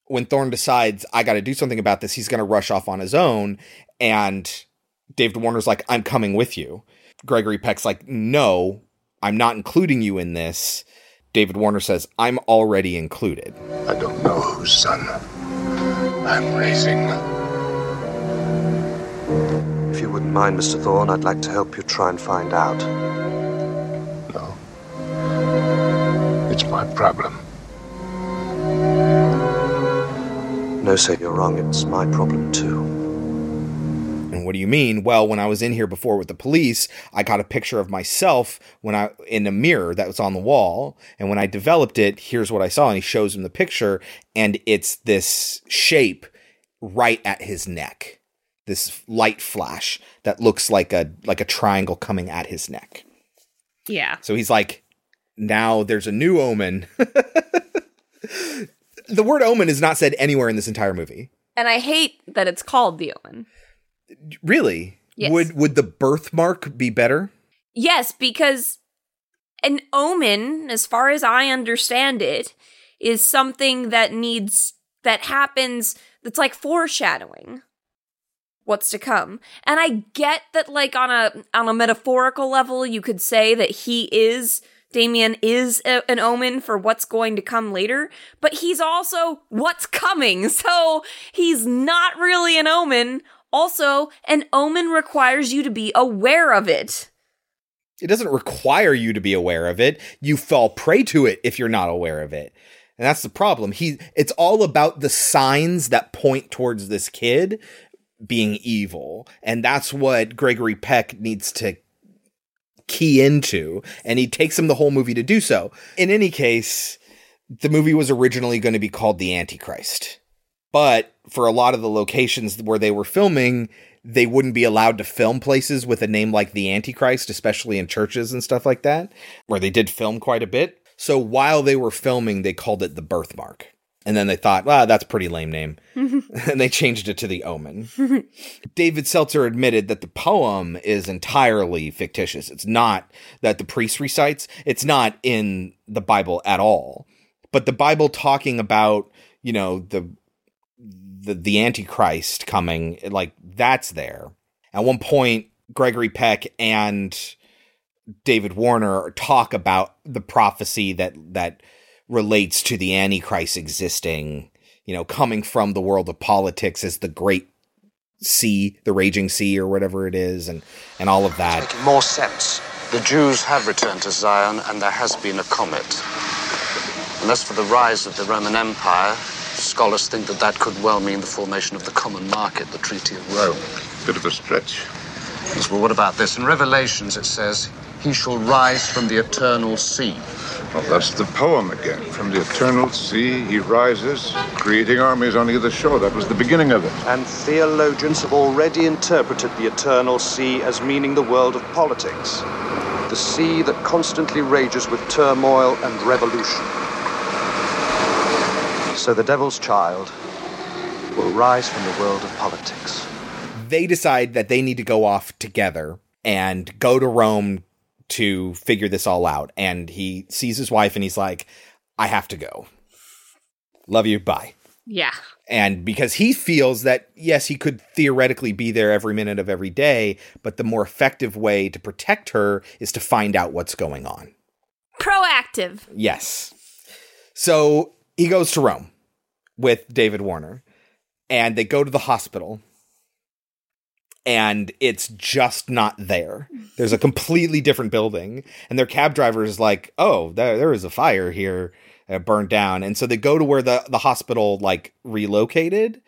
when Thorne decides, I got to do something about this, he's going to rush off on his own, and David Warner's like, I'm coming with you. Gregory Peck's like, no, I'm not including you in this. David Warner says, I'm already included. I don't know whose son I'm raising. If you wouldn't mind, Mr. Thorne, I'd like to help you try and find out. No. It's my problem. No, sir, you're wrong. It's my problem, too. And what do you mean? Well, when I was in here before with the police, I got a picture of myself in a mirror that was on the wall. And when I developed it, here's what I saw. And he shows him the picture, and it's this shape right at his neck. This light flash that looks like a triangle coming at his neck. Yeah. So he's like, now there's a new omen. The word omen is not said anywhere in this entire movie. And I hate that it's called The Omen. Really? Yes. Would the birthmark be better? Yes, because an omen, as far as I understand it, is something that happens, that's like foreshadowing what's to come. And I get that, like, on a metaphorical level, you could say that he is Damien is an omen for what's going to come later, but he's also what's coming. So he's not really an omen. Also, an omen requires you to be aware of it. It doesn't require you to be aware of it. You fall prey to it if you're not aware of it. And that's the problem. It's all about the signs that point towards this kid being evil. And that's what Gregory Peck needs to key into. And he takes him the whole movie to do so. In any case, the movie was originally going to be called The Antichrist. But for a lot of the locations where they were filming, they wouldn't be allowed to film places with a name like The Antichrist, especially in churches and stuff like that, where they did film quite a bit. So while they were filming, they called it The Birthmark. And then they thought, wow, that's a pretty lame name. And they changed it to The Omen. David Seltzer admitted that the poem is entirely fictitious. It's not that the priest recites. It's not in the Bible at all. But the Bible talking about, you know, the Antichrist coming, like, that's there. At one point, Gregory Peck and David Warner talk about the prophecy that relates to the Antichrist existing, you know, coming from the world of politics as the great sea, the raging sea or whatever it is, and all of that. It's making more sense. The Jews have returned to Zion and there has been a comet. And as for the rise of the Roman Empire, scholars think that could well mean the formation of the common market, the Treaty of Rome. Bit of a stretch. Yes, well, what about this? In Revelations it says, he shall rise from the eternal sea. Well, that's the poem again. From the eternal sea, he rises, creating armies on either shore. That was the beginning of it. And theologians have already interpreted the eternal sea as meaning the world of politics, the sea that constantly rages with turmoil and revolution. So the devil's child will rise from the world of politics. They decide that they need to go off together and go to Rome to figure this all out. And he sees his wife and he's like, I have to go. Love you. Bye. Yeah. And because he feels that, yes, he could theoretically be there every minute of every day, but the more effective way to protect her is to find out what's going on. Proactive. Yes. So he goes to Rome with David Warner and they go to the hospital. And it's just not there. There's a completely different building. And their cab driver is like, oh, there is a fire here, burned down. And so they go to where the hospital, like, relocated.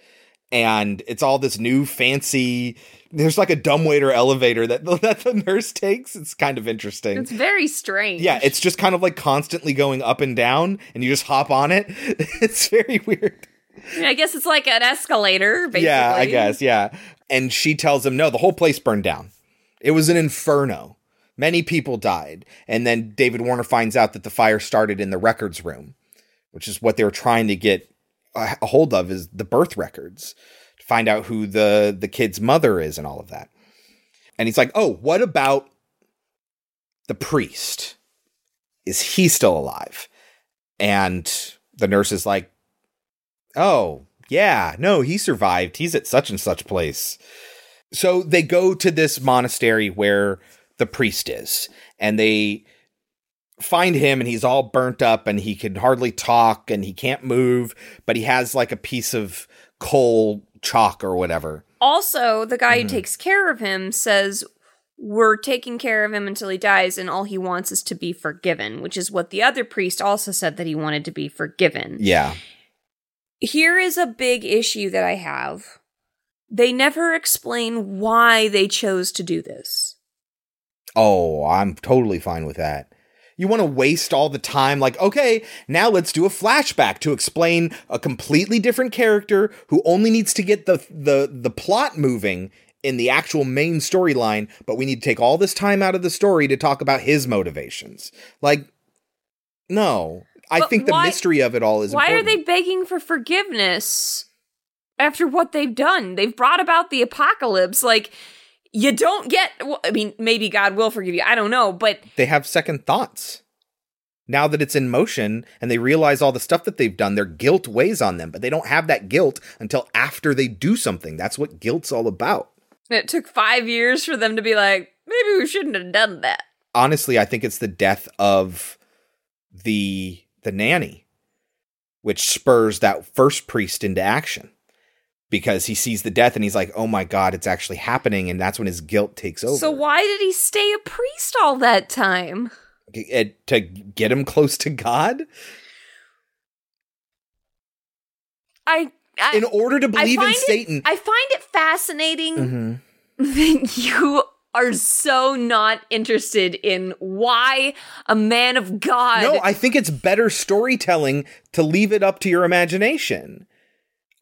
And it's all this new fancy, there's like a dumbwaiter elevator that the nurse takes. It's kind of interesting. It's very strange. Yeah, it's just kind of like constantly going up and down. And you just hop on it. It's very weird. I guess it's like an escalator, basically. Yeah, I guess, yeah. And she tells him, no, the whole place burned down. It was an inferno. Many people died. And then David Warner finds out that the fire started in the records room, which is what they were trying to get a hold of, is the birth records, to find out who the kid's mother is and all of that. And he's like, oh, what about the priest? Is he still alive? And the nurse is like, oh, yeah, no, he survived. He's at such and such place. So they go to this monastery where the priest is, and they find him, and he's all burnt up, and he can hardly talk, and he can't move, but he has like a piece of coal chalk or whatever. Also, the guy who takes care of him says, we're taking care of him until he dies, and all he wants is to be forgiven, which is what the other priest also said, that he wanted to be forgiven. Yeah. Here is a big issue that I have. They never explain why they chose to do this. Oh, I'm totally fine with that. You want to waste all the time, like, okay, now let's do a flashback to explain a completely different character who only needs to get the plot moving in the actual main storyline, but we need to take all this time out of the story to talk about his motivations. Like, no. But I think the mystery of it all is important. Why are they begging for forgiveness after what they've done? They've brought about the apocalypse. Like, you don't get... Well, I mean, maybe God will forgive you. I don't know, but... They have second thoughts. Now that it's in motion and they realize all the stuff that they've done, their guilt weighs on them. But they don't have that guilt until after they do something. That's what guilt's all about. It took 5 years for them to be like, maybe we shouldn't have done that. honestly, I think it's the death of the nanny, which spurs that first priest into action, because he sees the death and he's like, oh my God, it's actually happening. And that's when his guilt takes over. So why did he stay a priest all that time? To get him close to God? In order to believe in Satan. I find it fascinating that you are so not interested in why a man of God. No, I think it's better storytelling to leave it up to your imagination.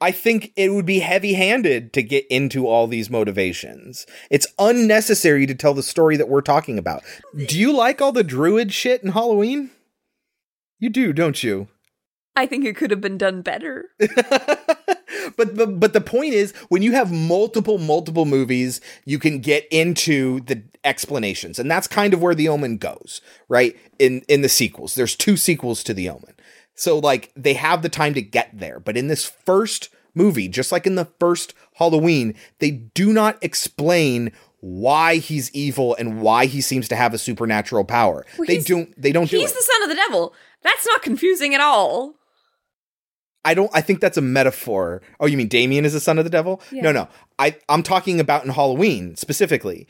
I think it would be heavy-handed to get into all these motivations. It's unnecessary to tell the story that we're talking about. Do you like all the druid shit in Halloween? You do, don't you? I think it could have been done better. But the point is, when you have multiple movies, you can get into the explanations. And that's kind of where The Omen goes, right? In the sequels. There's 2 sequels to The Omen. So, like, they have the time to get there. But in this first movie, just like in the first Halloween, they do not explain why he's evil and why he seems to have a supernatural power. Well, they don't do it. He's the son of the devil. That's not confusing at all. I think that's a metaphor. Oh, you mean Damien is the son of the devil? Yeah. No. I'm talking about in Halloween specifically.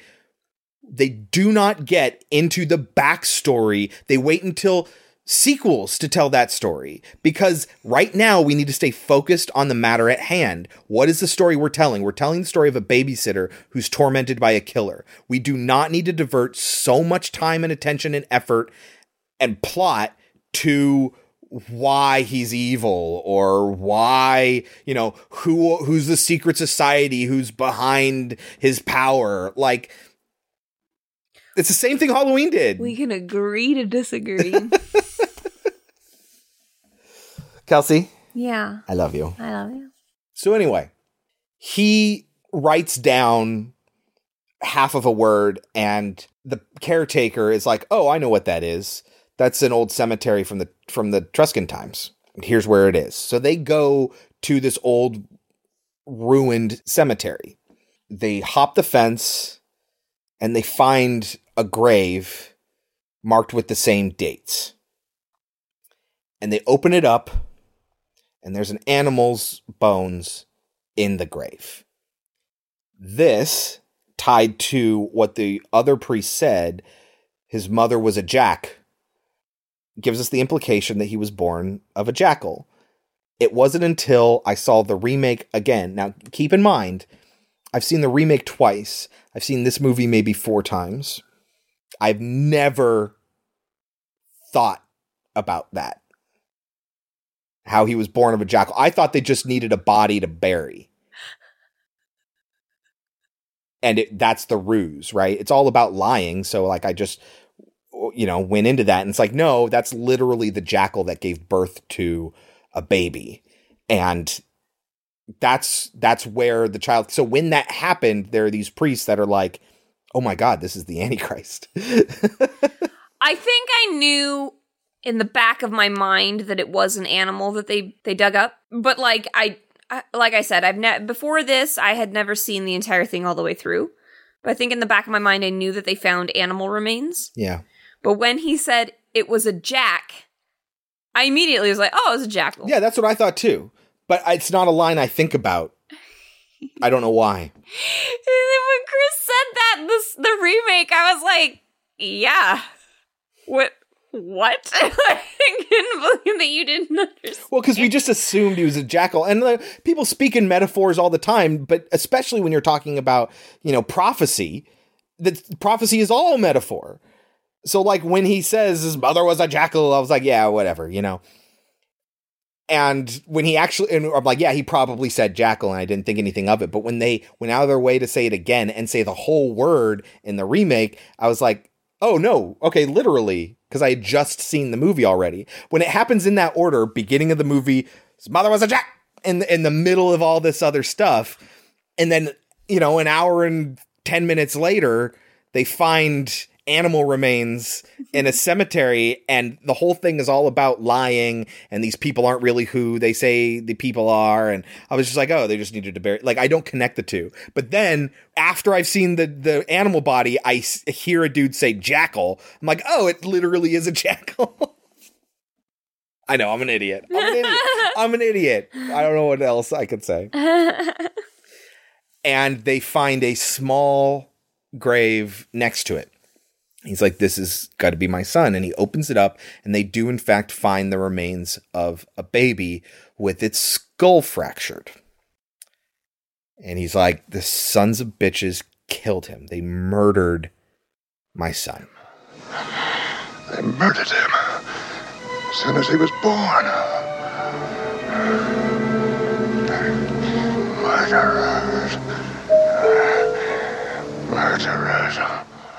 They do not get into the backstory. They wait until sequels to tell that story, because right now we need to stay focused on the matter at hand. What is the story we're telling? We're telling the story of a babysitter who's tormented by a killer. We do not need to divert so much time and attention and effort and plot to why he's evil or why, you know, who's the secret society who's behind his power. Like, it's the same thing Halloween did. We can agree to disagree. Kelsey? Yeah. I love you. So anyway, he writes down half of a word and the caretaker is like, oh, I know what that is. That's an old cemetery from the Etruscan times. And here's where it is. So they go to this old ruined cemetery. They hop the fence and they find a grave marked with the same dates. And they open it up, and there's an animal's bones in the grave. This, tied to what the other priest said, his mother was a jack, gives us the implication that he was born of a jackal. It wasn't until I saw the remake again. Now, keep in mind, I've seen the remake twice. I've seen this movie maybe 4 times. I've never thought about that. How he was born of a jackal. I thought they just needed a body to bury. And that's the ruse, right? It's all about lying. So, like, I just, you know, went into that. And it's like, no, that's literally the jackal that gave birth to a baby. And that's where the child. So when that happened, there are these priests that are like, oh my God, this is the Antichrist. I think I knew in the back of my mind that it was an animal that they dug up. But like I said, before this, I had never seen the entire thing all the way through. But I think in the back of my mind, I knew that they found animal remains. Yeah. But when he said it was a jack, I immediately was like, oh, it was a jackal. Yeah, that's what I thought too. But it's not a line I think about. I don't know why. When Chris said that in the remake, I was like, yeah. What? I couldn't believe that you didn't understand. Well, because we just assumed he was a jackal. And people speak in metaphors all the time, but especially when you're talking about, you know, prophecy, that prophecy is all metaphor. So, like, when he says his mother was a jackal, I was like, yeah, whatever, you know. And when he actually, and I'm like, yeah, he probably said jackal, and I didn't think anything of it. But when they went out of their way to say it again and say the whole word in the remake, I was like, oh, no, okay, literally, because I had just seen the movie already. When it happens in that order, beginning of the movie, his mother was a jack, in the middle of all this other stuff. And then, you know, an hour and 10 minutes later, they find animal remains in a cemetery, and the whole thing is all about lying, and these people aren't really who they say the people are, and I was just like, oh, they just needed to bury, like, I don't connect the two. But then after I've seen the animal body, I hear a dude say jackal. I'm like, oh, it literally is a jackal. I know, I'm an idiot. I don't know what else I could say. And they find a small grave next to it. He's like, this has got to be my son. And he opens it up, and they do, in fact, find the remains of a baby with its skull fractured. And he's like, the sons of bitches killed him. They murdered my son. They murdered him as soon as he was born. Murderers.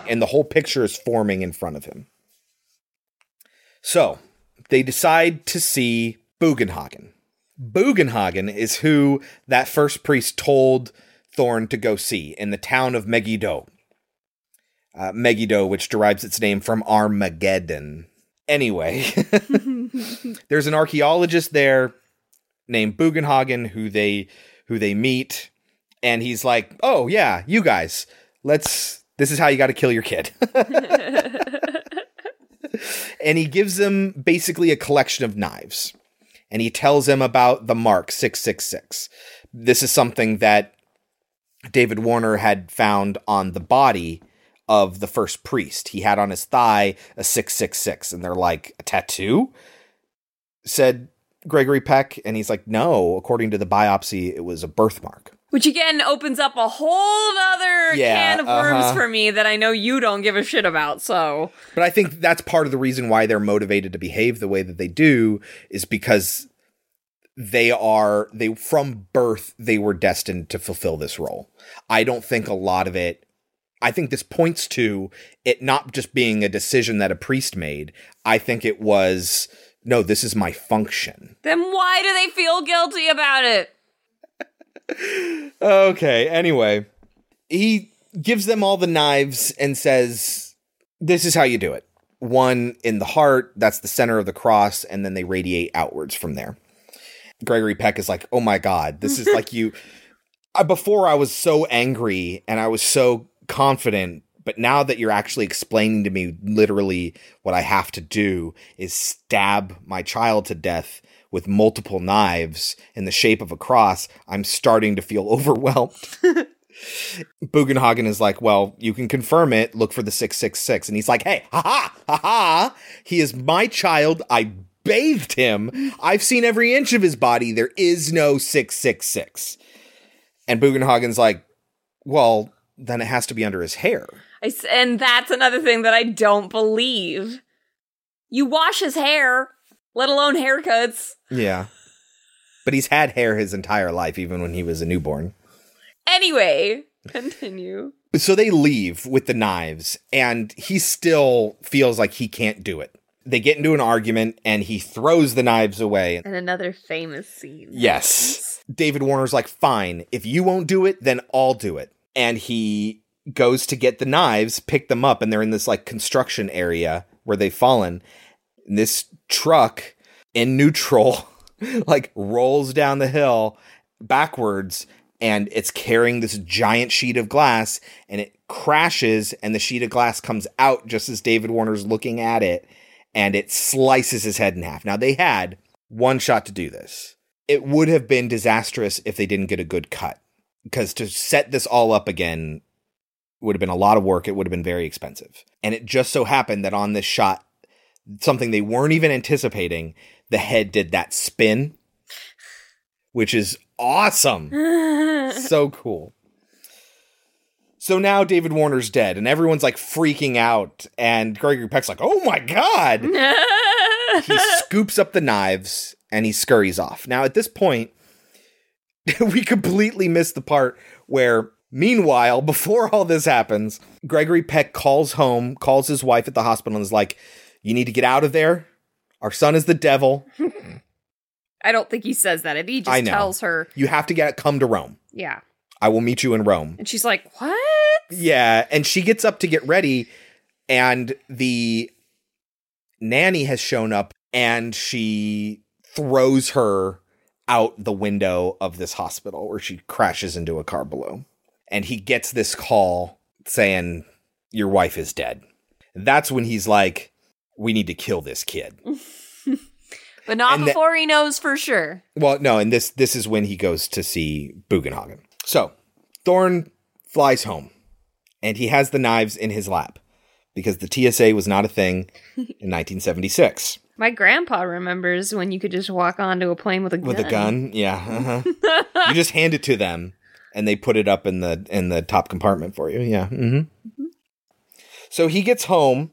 And the whole picture is forming in front of him. So they decide to see Bugenhagen. Bugenhagen is who that first priest told Thorne to go see in the town of Megiddo. Megiddo, which derives its name from Armageddon. Anyway, there's an archaeologist there named Bugenhagen who they meet, and he's like, oh, yeah, you guys, this is how you got to kill your kid. And he gives them basically a collection of knives. And he tells them about the mark 666. This is something that David Warner had found on the body of the first priest. He had on his thigh a 666. And they're like, a tattoo? Said Gregory Peck. And he's like, no, according to the biopsy, it was a birthmark. Which, again, opens up a whole other can of worms for me that I know you don't give a shit about, so. But I think that's part of the reason why they're motivated to behave the way that they do is because from birth, they were destined to fulfill this role. I don't think a lot of it, I think this points to it not just being a decision that a priest made. I think it was, no, this is my function. Then why do they feel guilty about it? Okay, anyway, he gives them all the knives and says, this is how you do it. One in the heart, that's the center of the cross, and then they radiate outwards from there. Gregory Peck is like, oh my God, this is like you. Before I was so angry and I was so confident, but now that you're actually explaining to me literally what I have to do is stab my child to death with multiple knives in the shape of a cross, I'm starting to feel overwhelmed. Bugenhagen is like, well, you can confirm it. Look for the 666. And he's like, hey, he is my child. I bathed him. I've seen every inch of his body. There is no 666. And Bugenhagen's like, well, then it has to be under his hair. And that's another thing that I don't believe. You wash his hair, let alone haircuts. Yeah. But he's had hair his entire life, even when he was a newborn. Anyway, continue. So they leave with the knives, and he still feels like he can't do it. They get into an argument, and he throws the knives away. And another famous scene. Yes. David Warner's like, fine, if you won't do it, then I'll do it. And he goes to get the knives, pick them up, and they're in this, like, construction area where they've fallen. And this truck in neutral like rolls down the hill backwards, and it's carrying this giant sheet of glass, and it crashes, and the sheet of glass comes out just as David Warner's looking at it, and it slices his head in half. Now, they had one shot to do this. It would have been disastrous if they didn't get a good cut, because to set this all up again would have been a lot of work. It would have been very expensive. And it just so happened that on this shot, something they weren't even anticipating, the head did that spin, which is awesome. So cool. So now David Warner's dead, and everyone's like freaking out, and Gregory Peck's like, oh my God. He scoops up the knives and he scurries off. Now at this point, we completely missed the part where, meanwhile, before all this happens, Gregory Peck calls home, calls his wife at the hospital, and is like, you need to get out of there. Our son is the devil. I don't think he says that. He just tells her. You have to come to Rome. Yeah. I will meet you in Rome. And she's like, what? Yeah. And she gets up to get ready And the nanny has shown up and she throws her out the window of this hospital where she crashes into a car below. And he gets this call saying, your wife is dead. And that's when he's like, we need to kill this kid. But not and before he knows for sure. Well, no, and this is when he goes to see Bugenhagen. So Thorne flies home and he has the knives in his lap because the TSA was not a thing in 1976. My grandpa remembers when you could just walk onto a plane with a gun. With a gun, yeah. Uh-huh. You just hand it to them and they put it up in the top compartment for you. Yeah. Mm-hmm. Mm-hmm. So he gets home.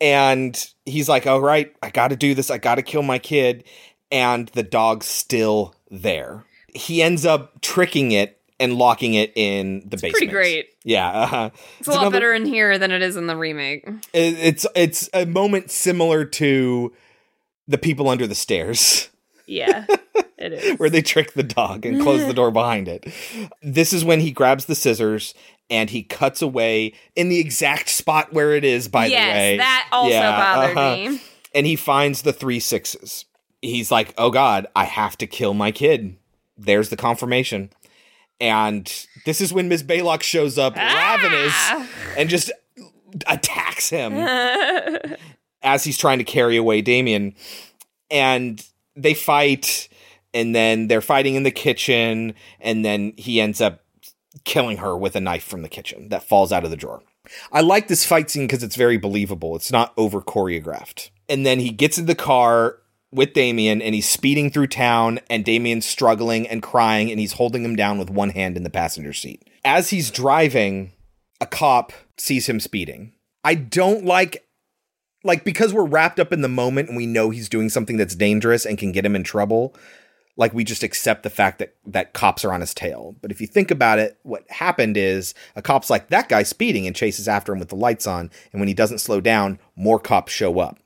And he's like, all right, I got to do this. I got to kill my kid. And the dog's still there. He ends up tricking it and locking it in the basement. It's pretty great. Yeah. It's a lot better in here than it is in the remake. It's a moment similar to The People Under the Stairs. Yeah, it is. Where they trick the dog and close the door behind it. This is when he grabs the scissors and he cuts away in the exact spot where it is, by the way. Yes, that also bothered me. And he finds the 3 6s. He's like, oh God, I have to kill my kid. There's the confirmation. And this is when Ms. Baylock shows up ravenous and just attacks him as he's trying to carry away Damien. And they fight, and then they're fighting in the kitchen, and then he ends up killing her with a knife from the kitchen that falls out of the drawer. I like this fight scene because it's very believable. It's not over choreographed. And then he gets in the car with Damien and he's speeding through town, and Damien's struggling and crying, and he's holding him down with one hand in the passenger seat. As he's driving, a cop sees him speeding. I don't like because we're wrapped up in the moment and we know he's doing something that's dangerous and can get him in trouble. Like, we just accept the fact that cops are on his tail. But if you think about it, what happened is a cop's like, that guy's speeding, and chases after him with the lights on. And when he doesn't slow down, more cops show up,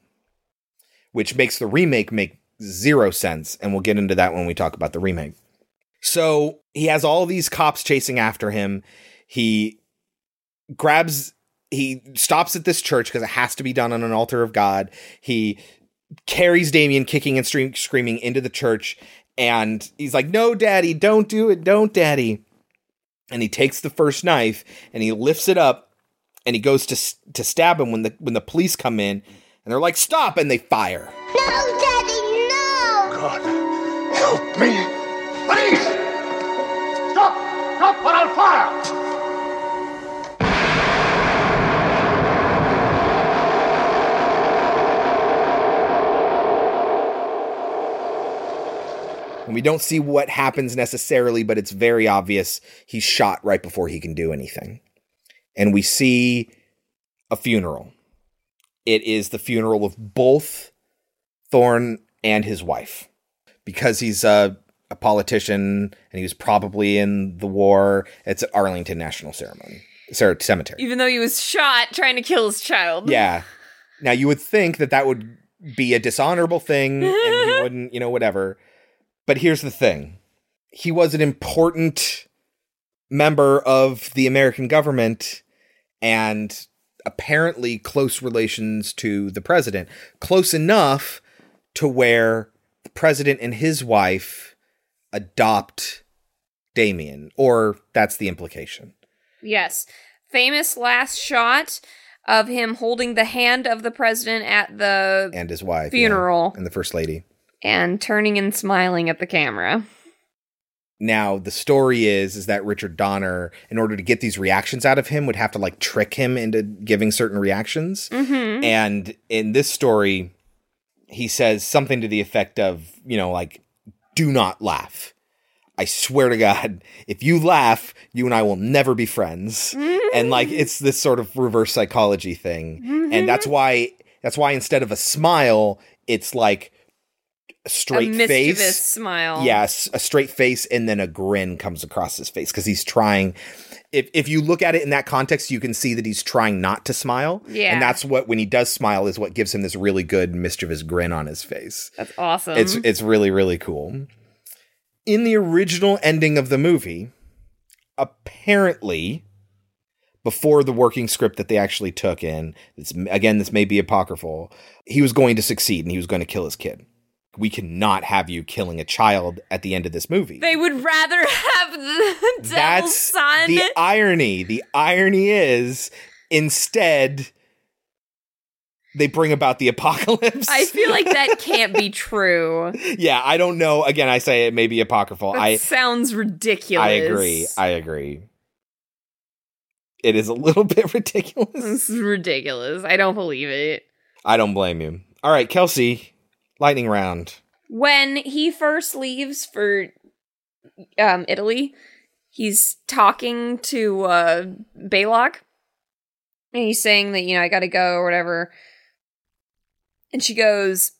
which makes the remake make zero sense. And we'll get into that when we talk about the remake. So he has all these cops chasing after him. He stops at this church because it has to be done on an altar of God. He carries Damien kicking and screaming into the church. And he's like, no, Daddy, don't do it. Don't, Daddy. And he takes the first knife and he lifts it up and he goes to stab him when the police come in. And they're like, stop. And they fire. No, Daddy, no. God, help me. Please. Stop or I'll fire. And we don't see what happens necessarily, but it's very obvious he's shot right before he can do anything. And we see a funeral. It is the funeral of both Thorne and his wife. Because he's a politician and he was probably in the war, it's at Arlington National Cemetery. Even though he was shot trying to kill his child. Yeah. Now, you would think that would be a dishonorable thing and he wouldn't, whatever. But here's the thing. He was an important member of the American government and apparently close relations to the president, close enough to where the president and his wife adopt Damien, or that's the implication. Yes. Famous last shot of him holding the hand of the president at the and his wife funeral. Yeah. And the first lady. And turning and smiling at the camera. Now, the story is that Richard Donner, in order to get these reactions out of him, would have to, trick him into giving certain reactions. Mm-hmm. And in this story, he says something to the effect of, do not laugh. I swear to God, if you laugh, you and I will never be friends. Mm-hmm. And, it's this sort of reverse psychology thing. Mm-hmm. And that's why instead of a smile, it's straight face. A mischievous smile. Yes, a straight face, and then a grin comes across his face because he's trying. If you look at it in that context, you can see that he's trying not to smile. Yeah. And that's what, when he does smile, is what gives him this really good mischievous grin on his face. That's awesome. It's really, really cool. In the original ending of the movie, apparently, before the working script that they actually took in, this may be apocryphal, he was going to succeed and he was going to kill his kid. We cannot have you killing a child at the end of this movie. They would rather have the devil's son. That's the irony. The irony is, instead, they bring about the apocalypse. I feel like that can't be true. Yeah, I don't know. Again, I say it may be apocryphal. It sounds ridiculous. I agree. It is a little bit ridiculous. This is ridiculous. I don't believe it. I don't blame you. All right, Kelsey, lightning round. When he first leaves for Italy, he's talking to Balog. And he's saying that, I gotta go or whatever. And she goes,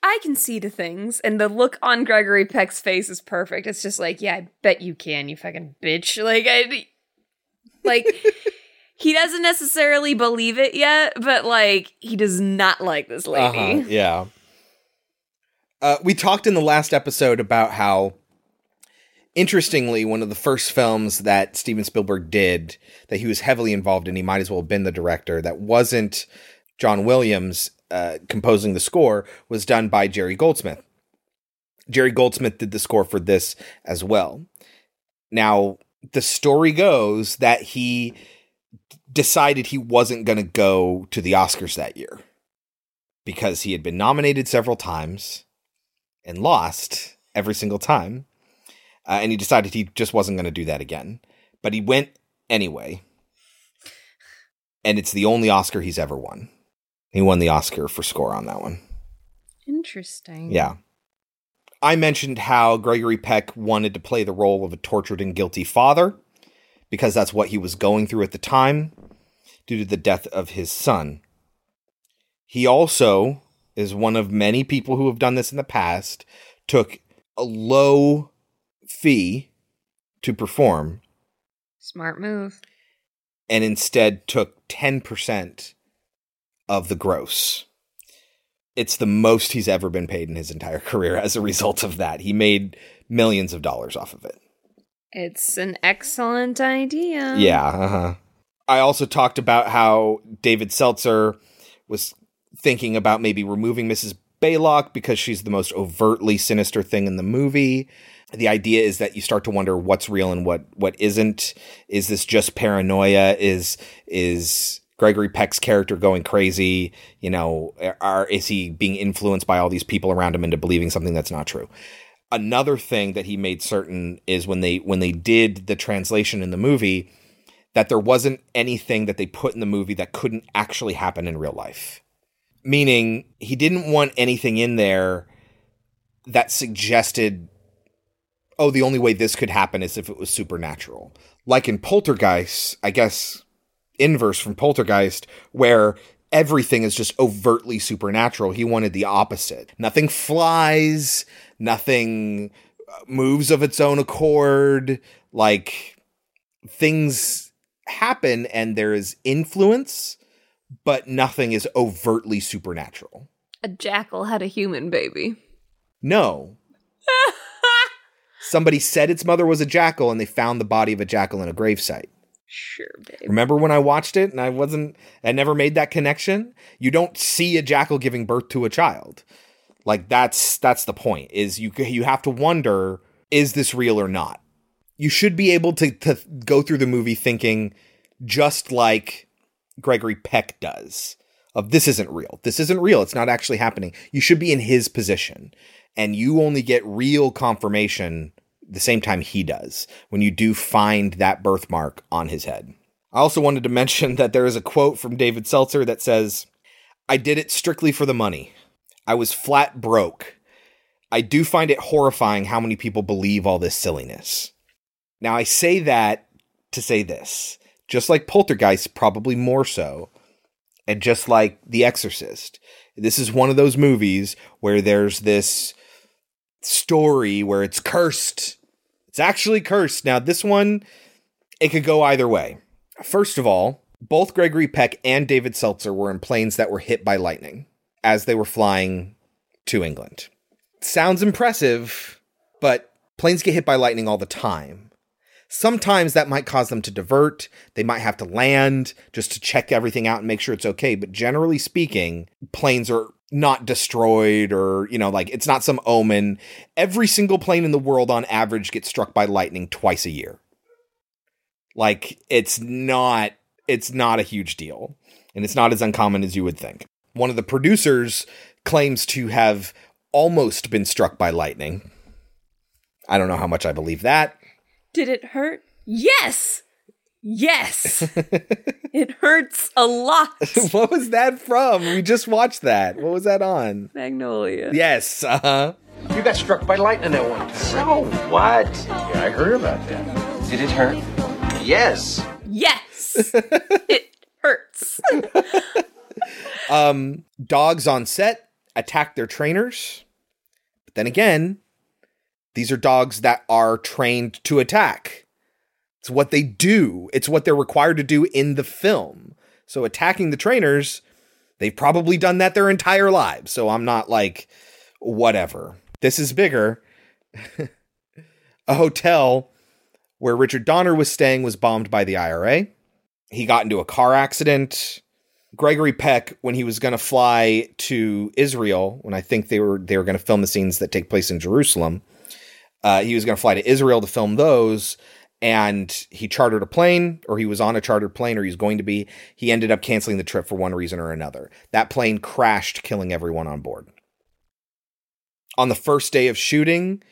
I can see the things. And the look on Gregory Peck's face is perfect. It's just like, yeah, I bet you can, you fucking bitch. He doesn't necessarily believe it yet, but, he does not like this lady. Uh-huh, yeah. We talked in the last episode about how, interestingly, one of the first films that Steven Spielberg did that he was heavily involved in, he might as well have been the director, that wasn't John Williams composing the score, was done by Jerry Goldsmith. Jerry Goldsmith did the score for this as well. Now, the story goes that he decided he wasn't going to go to the Oscars that year because he had been nominated several times and lost every single time. And he decided he just wasn't going to do that again. But he went anyway. And it's the only Oscar he's ever won. He won the Oscar for score on that one. Interesting. Yeah. I mentioned how Gregory Peck wanted to play the role of a tortured and guilty father because that's what he was going through at the time due to the death of his son. He also is one of many people who have done this in the past, took a low fee to perform. Smart move. And instead took 10% of the gross. It's the most he's ever been paid in his entire career as a result of that. He made millions of dollars off of it. It's an excellent idea. Yeah. Uh-huh. I also talked about how David Seltzer was thinking about maybe removing Mrs. Balog because she's the most overtly sinister thing in the movie. The idea is that you start to wonder what's real and what isn't. Is this just paranoia? Is Gregory Peck's character going crazy? Is he being influenced by all these people around him into believing something that's not true? Another thing that he made certain is when they did the translation in the movie, that there wasn't anything that they put in the movie that couldn't actually happen in real life. Meaning he didn't want anything in there that suggested, oh, the only way this could happen is if it was supernatural. Like in Poltergeist, I guess inverse from Poltergeist, where everything is just overtly supernatural. He wanted the opposite. Nothing flies, nothing moves of its own accord. Things happen and there is influence, but nothing is overtly supernatural. A jackal had a human baby. No. Somebody said its mother was a jackal, and they found the body of a jackal in a gravesite. Sure, baby. Remember when I watched it, and I never made that connection? You don't see a jackal giving birth to a child. That's the point, is you have to wonder, is this real or not? You should be able to go through the movie thinking, just like Gregory Peck does, of this isn't real. This isn't real. It's not actually happening. You should be in his position. And you only get real confirmation the same time he does, when you do find that birthmark on his head. I also wanted to mention that there is a quote from David Seltzer that says, I did it strictly for the money. I was flat broke. I do find it horrifying how many people believe all this silliness. Now, I say that to say this. Just like Poltergeist, probably more so, and just like The Exorcist, this is one of those movies where there's this story where it's cursed. It's actually cursed. Now, this one, it could go either way. First of all, both Gregory Peck and David Seltzer were in planes that were hit by lightning as they were flying to England. Sounds impressive, but planes get hit by lightning all the time. Sometimes that might cause them to divert. They might have to land just to check everything out and make sure it's okay. But generally speaking, planes are not destroyed or, you know, like it's not some omen. Every single plane in the world on average gets struck by lightning twice a year. Like it's not a huge deal, and it's not as uncommon as you would think. One of the producers claims to have almost been struck by lightning. I don't know how much I believe that. Did it hurt? Yes! Yes! It hurts a lot. What was that from? We just watched that. What was that on? Magnolia. Yes, uh-huh. You got struck by lightning at one time. So what? Yeah, I heard about that. Did it hurt? Yes. Yes! It hurts. Dogs on set attack their trainers. But then again, these are dogs that are trained to attack. It's what they do. It's what they're required to do in the film. So attacking the trainers, they've probably done that their entire lives. So I'm not like, whatever. This is bigger. A hotel where Richard Donner was staying was bombed by the IRA. He got into a car accident. Gregory Peck, when he was going to fly to Israel, when I think they were going to film the scenes that take place in Jerusalem, he was going to fly to Israel to film those, and he chartered a plane, or he was on a chartered plane, or he was going to be. He ended up canceling the trip for one reason or another. That plane crashed, killing everyone on board. On the first day of shooting,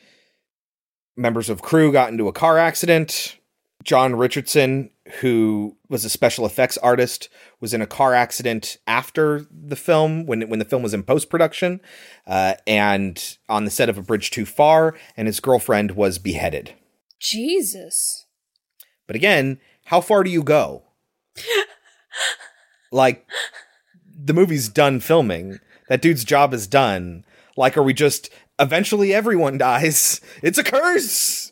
members of crew got into a car accident. John Richardson, who was a special effects artist, was in a car accident after the film, when the film was in post-production, and on the set of A Bridge Too Far, and his girlfriend was beheaded. Jesus. But again, how far do you go? Like, the movie's done filming. That dude's job is done. Like, are we just, eventually everyone dies? It's a curse!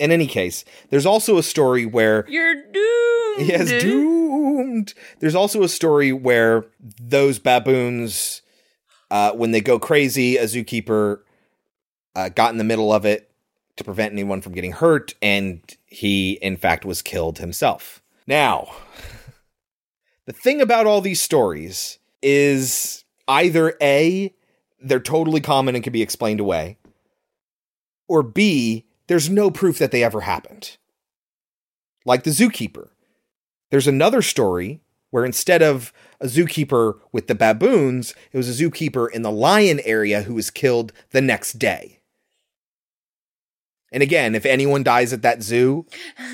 In any case, there's also a story where... You're doomed! Yes, doomed! There's also a story where those baboons, when they go crazy, a zookeeper got in the middle of it to prevent anyone from getting hurt, and he, in fact, was killed himself. Now, the thing about all these stories is either A, they're totally common and can be explained away, or B... there's no proof that they ever happened. Like the zookeeper. There's another story where instead of a zookeeper with the baboons, it was a zookeeper in the lion area who was killed the next day. And again, if anyone dies at that zoo,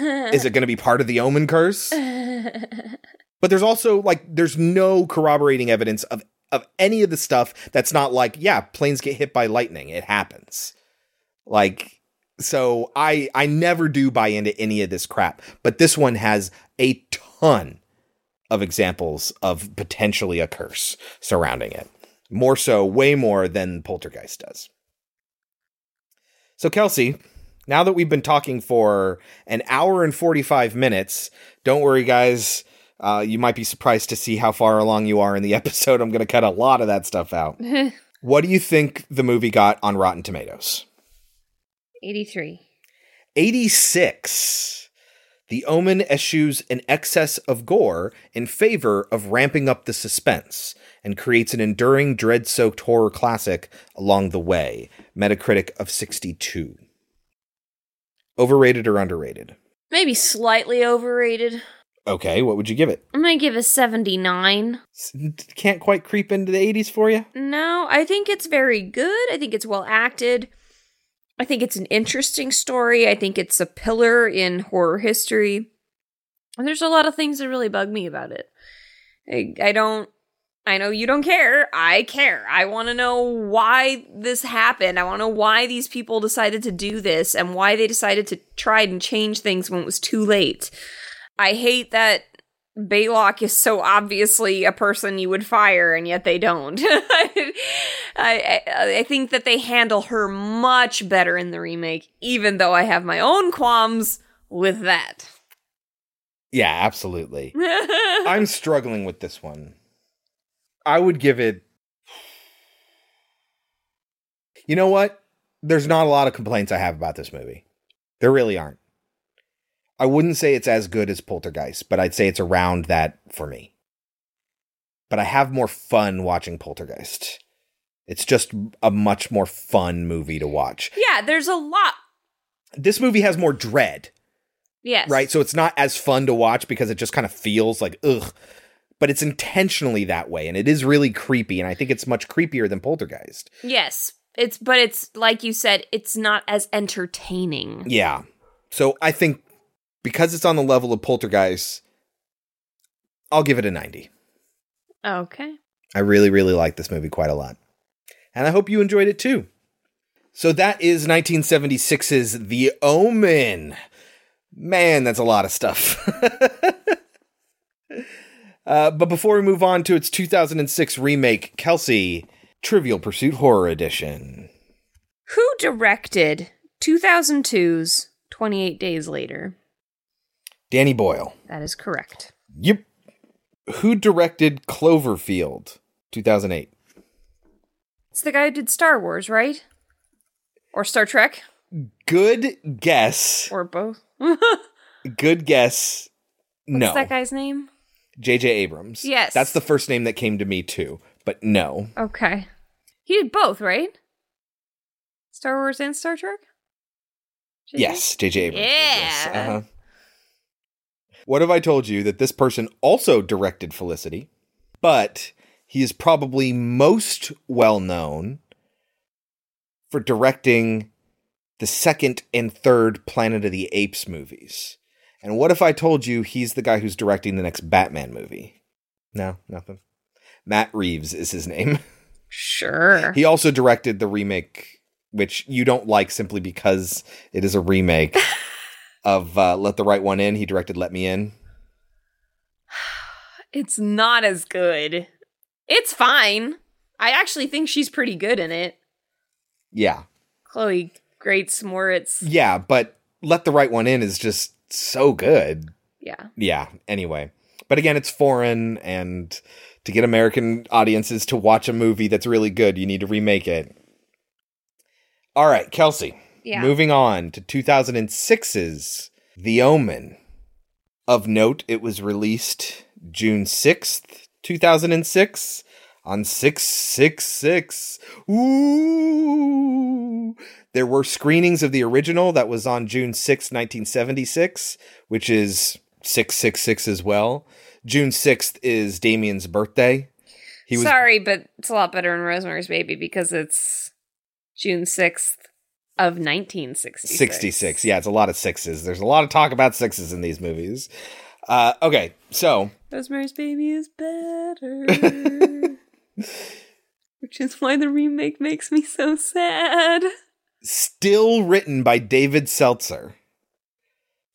is it going to be part of the Omen curse? But there's also, like, there's no corroborating evidence of any of the stuff that's not like, yeah, planes get hit by lightning. It happens. Like... So I never do buy into any of this crap, but this one has a ton of examples of potentially a curse surrounding it. More so, way more than Poltergeist does. So Kelsey, now that we've been talking for an hour and 45 minutes, don't worry guys, you might be surprised to see how far along you are in the episode. I'm going to cut a lot of that stuff out. What do you think the movie got on Rotten Tomatoes? 83. 86. The Omen eschews an excess of gore in favor of ramping up the suspense and creates an enduring dread-soaked horror classic along the way. Metacritic of 62. Overrated or underrated? Maybe slightly overrated. Okay, what would you give it? I'm going to give a 79. Can't quite creep into the 80s for you? No, I think it's very good. I think it's well acted. I think it's an interesting story. I think it's a pillar in horror history. And there's a lot of things that really bug me about it. I know you don't care. I care. I want to know why this happened. I want to know why these people decided to do this and why they decided to try and change things when it was too late. I hate that Baylock is so obviously a person you would fire, and yet they don't. I think that they handle her much better in the remake, even though I have my own qualms with that. Yeah, absolutely. I'm struggling with this one. I would give it... You know what? There's not a lot of complaints I have about this movie. There really aren't. I wouldn't say it's as good as Poltergeist, but I'd say it's around that for me. But I have more fun watching Poltergeist. It's just a much more fun movie to watch. Yeah, there's a lot. This movie has more dread. Yes. Right? So it's not as fun to watch because it just kind of feels like, ugh. But it's intentionally that way, and it is really creepy, and I think it's much creepier than Poltergeist. Yes. But it's, like you said, it's not as entertaining. Yeah. So I think because it's on the level of Poltergeist, I'll give it a 90. Okay. I really, really like this movie quite a lot. And I hope you enjoyed it too. So that is 1976's The Omen. Man, that's a lot of stuff. But before we move on to its 2006 remake, Kelsey, Trivial Pursuit Horror Edition. Who directed 2002's 28 Days Later? Danny Boyle. That is correct. Yep. Who directed Cloverfield, 2008? It's the guy who did Star Wars, right? Or Star Trek? Good guess. Or both. Good guess. No. What's that guy's name? J.J. Abrams. Yes. That's the first name that came to me, too. But no. Okay. He did both, right? Star Wars and Star Trek? J.J.? Yes, J.J. Abrams. Yeah. Uh-huh. What have I told you that this person also directed Felicity, but he is probably most well-known for directing the second and third Planet of the Apes movies. And what if I told you he's the guy who's directing the next Batman movie? No, nothing. Matt Reeves is his name. Sure. He also directed the remake, which you don't like simply because it is a remake of Let the Right One In. He directed Let Me In. It's not as good. It's fine. I actually think she's pretty good in it. Yeah. Chloe Grace Moritz. Yeah, but Let the Right One In is just so good. Yeah. Yeah, anyway. But again, it's foreign, and to get American audiences to watch a movie that's really good, you need to remake it. All right, Kelsey. Yeah. Moving on to 2006's The Omen. Of note, it was released June 6th, 2006 on 666. Ooh! There were screenings of the original that was on June 6th, 1976, which is 666 as well. June 6th is Damien's birthday. Sorry, but it's a lot better in Rosemary's Baby because it's June 6th. Of 1966. 66. Yeah, it's a lot of sixes. There's a lot of talk about sixes in these movies. Okay, so. Rosemary's Baby is better. Which is why the remake makes me so sad. Still written by David Seltzer.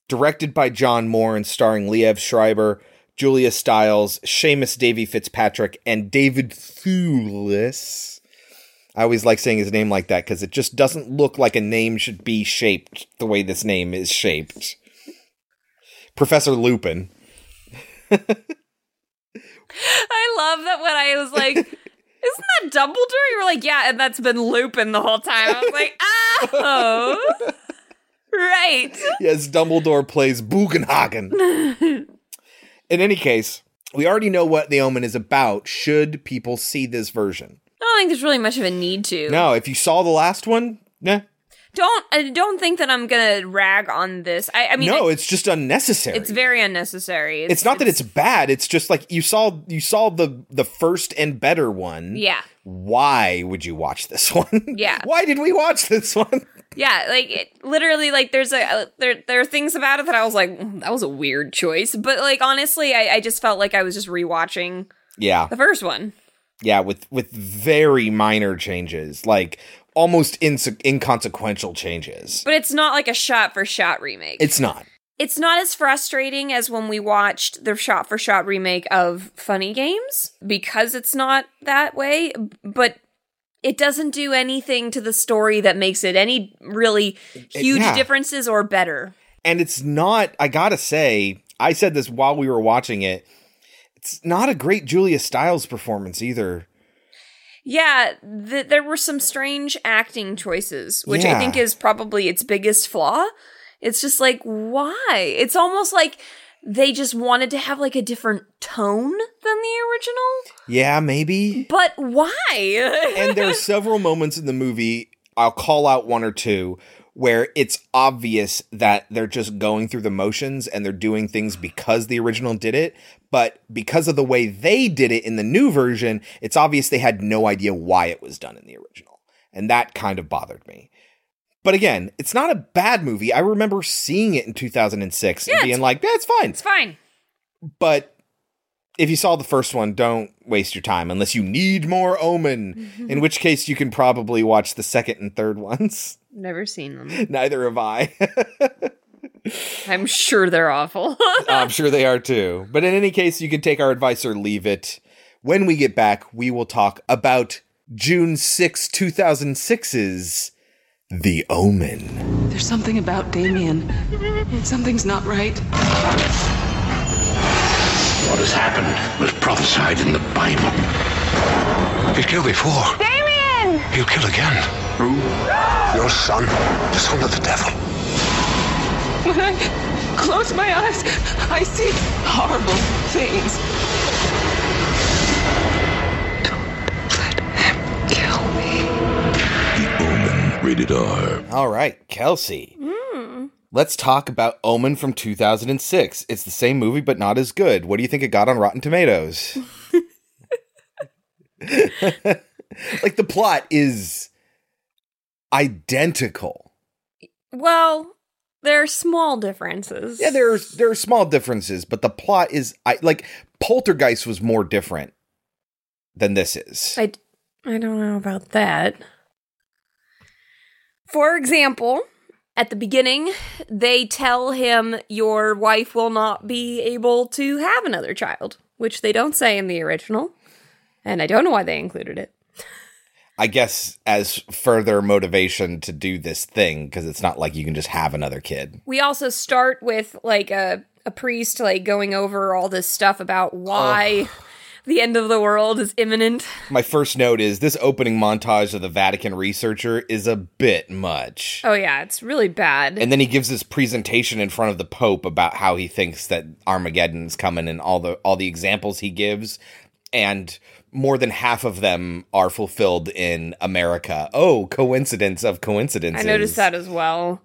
Directed by John Moore and starring Liev Schreiber, Julia Stiles, Seamus Davy Fitzpatrick, and David Thewlis. I always like saying his name like that because it just doesn't look like a name should be shaped the way this name is shaped. Professor Lupin. I love that when I was like, isn't that Dumbledore? You were like, yeah, and that's been Lupin the whole time. I was like, oh, right. Yes, Dumbledore plays Bugenhagen. In any case, we already know what The Omen is about should people see this version. I don't think there's really much of a need to. No, if you saw the last one, nah. I don't think that I'm going to rag on this. I mean, no, it's just unnecessary. It's very unnecessary. It's not that it's bad. It's just like you saw the first and better one. Yeah. Why would you watch this one? Yeah. Why did we watch this one? Yeah, like it, literally, like there are things about it that I was like, that was a weird choice. But like honestly, I just felt like I was just rewatching. Yeah. The first one. Yeah, with very minor changes, like almost inconsequential changes. But it's not like a shot-for-shot remake. It's not. It's not as frustrating as when we watched the shot-for-shot remake of Funny Games, because it's not that way, but it doesn't do anything to the story that makes it any really huge differences or better. And it's not, I gotta say, I said this while we were watching it, it's not a great Julia Stiles performance either. Yeah, there were some strange acting choices, which I think is probably its biggest flaw, It's just like, why? It's almost like they just wanted to have like a different tone than the original. Yeah, maybe. But why? And there are several moments in the movie, I'll call out one or two, where it's obvious that they're just going through the motions and they're doing things because the original did it. But because of the way they did it in the new version, it's obvious they had no idea why it was done in the original. And that kind of bothered me. But again, it's not a bad movie. I remember seeing it in 2006 and being like, that's fine. It's fine. But if you saw the first one, don't waste your time unless you need more Omen, in which case you can probably watch the second and third ones. Never seen them. Neither have I. I'm sure they're awful. I'm sure they are too. But in any case, you can take our advice or leave it. When we get back, we will talk about June 6, 2006's The Omen. There's something about Damien. Something's not right. What has happened was prophesied in the Bible. He's killed before. Damien! He'll kill again. Who? Your son. The son of the devil. When I close my eyes, I see horrible things. Don't let him kill me. The Omen, rated R. All right, Kelsey. Let's talk about Omen from 2006. It's the same movie, but not as good. What do you think it got on Rotten Tomatoes? Like, the plot is identical. Well, there are small differences. Yeah, there are small differences, but the plot is... like, Poltergeist was more different than this is. I don't know about that. For example, at the beginning, they tell him your wife will not be able to have another child, which they don't say in the original, and I don't know why they included it. I guess as further motivation to do this thing, because it's not like you can just have another kid. We also start with, like, a priest, like, going over all this stuff about why the end of the world is imminent. My first note is this opening montage of the Vatican researcher is a bit much. Oh, yeah, it's really bad. And then he gives this presentation in front of the Pope about how he thinks that Armageddon's coming and all the examples he gives. And more than half of them are fulfilled in America. Oh, coincidence of coincidences. I noticed that as well.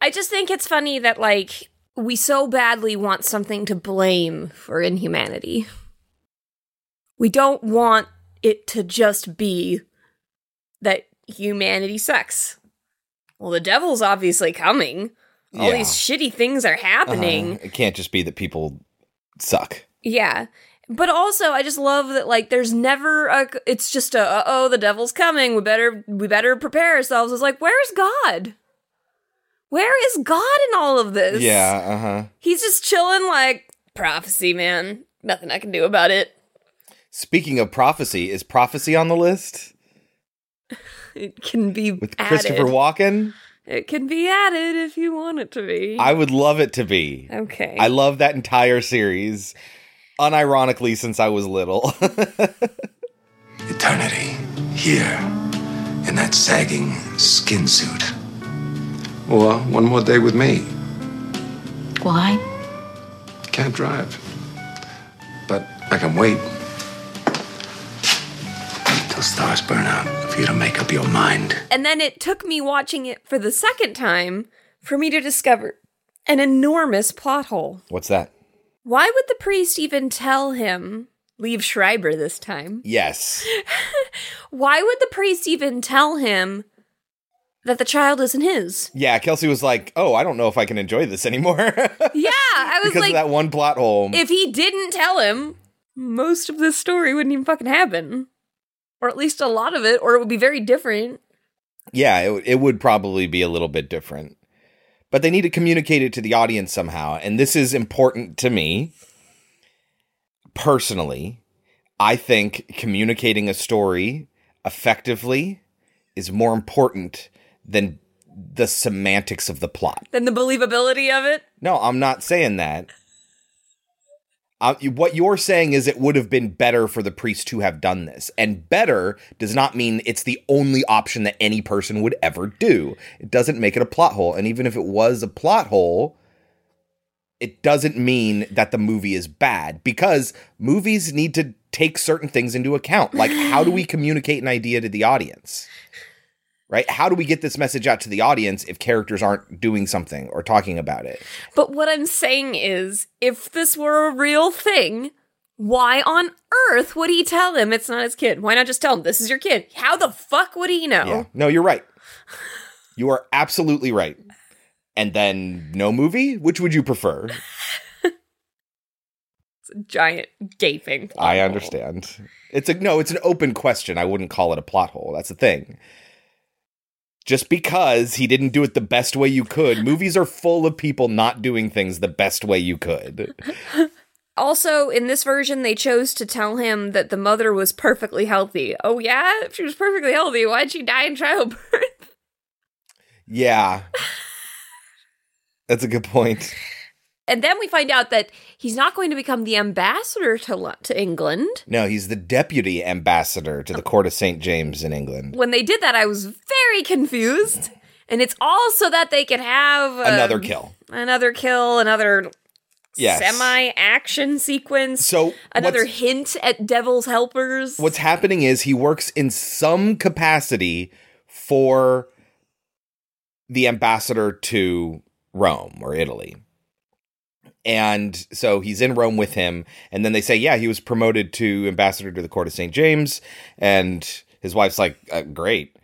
I just think it's funny that, like, we so badly want something to blame for inhumanity. We don't want it to just be that humanity sucks. Well, the devil's obviously coming. All these shitty things are happening. It can't just be that people suck. Yeah. But also, I just love that, like, there's never it's just the devil's coming. We better prepare ourselves. It's like, where's God? Where is God in all of this? Yeah, He's just chilling, like, prophecy, man. Nothing I can do about it. Speaking of prophecy, is prophecy on the list? It can be with added. Christopher Walken? It can be added if you want it to be. I would love it to be. Okay. I love that entire series. Unironically, since I was little. Eternity, here, in that sagging skin suit. Or one more day with me. Why? Can't drive. But I can wait. Till stars burn out for you to make up your mind. And then it took me watching it for the second time for me to discover an enormous plot hole. What's that? Why would the priest even tell him, Liev Schreiber this time? Yes. Why would the priest even tell him that the child isn't his? Yeah, Kelsey was like, oh, I don't know if I can enjoy this anymore. Yeah, I was because like, because of that one plot hole. If he didn't tell him, most of this story wouldn't even fucking happen. Or at least a lot of it, or it would be very different. Yeah, it would probably be a little bit different. But they need to communicate it to the audience somehow. And this is important to me. Personally, I think communicating a story effectively is more important than the semantics of the plot. Than the believability of it? No, I'm not saying that. What you're saying is it would have been better for the priest to have done this. And better does not mean it's the only option that any person would ever do. It doesn't make it a plot hole. And even if it was a plot hole, it doesn't mean that the movie is bad, because movies need to take certain things into account. Like, how do we communicate an idea to the audience? Right? How do we get this message out to the audience if characters aren't doing something or talking about it? But what I'm saying is, if this were a real thing, why on earth would he tell him it's not his kid? Why not just tell him this is your kid? How the fuck would he know? Yeah. No, you're right. You are absolutely right. And then no movie? Which would you prefer? It's a giant gaping plot hole. I understand. It's an open question. I wouldn't call it a plot hole. That's the thing. Just because he didn't do it the best way you could. Movies are full of people not doing things the best way you could. Also, in this version, they chose to tell him that the mother was perfectly healthy. Oh, yeah? If she was perfectly healthy, why'd she die in childbirth? Yeah. That's a good point. And then we find out that he's not going to become the ambassador to England. No, he's the deputy ambassador to the court of St. James in England. When they did that, I was very confused. And it's all so that they could have... another kill. Another kill, another semi-action sequence, so another hint at Devil's Helpers. What's happening is he works in some capacity for the ambassador to Rome or Italy. And so he's in Rome with him, and then they say, yeah, he was promoted to ambassador to the court of St. James, and his wife's like, great.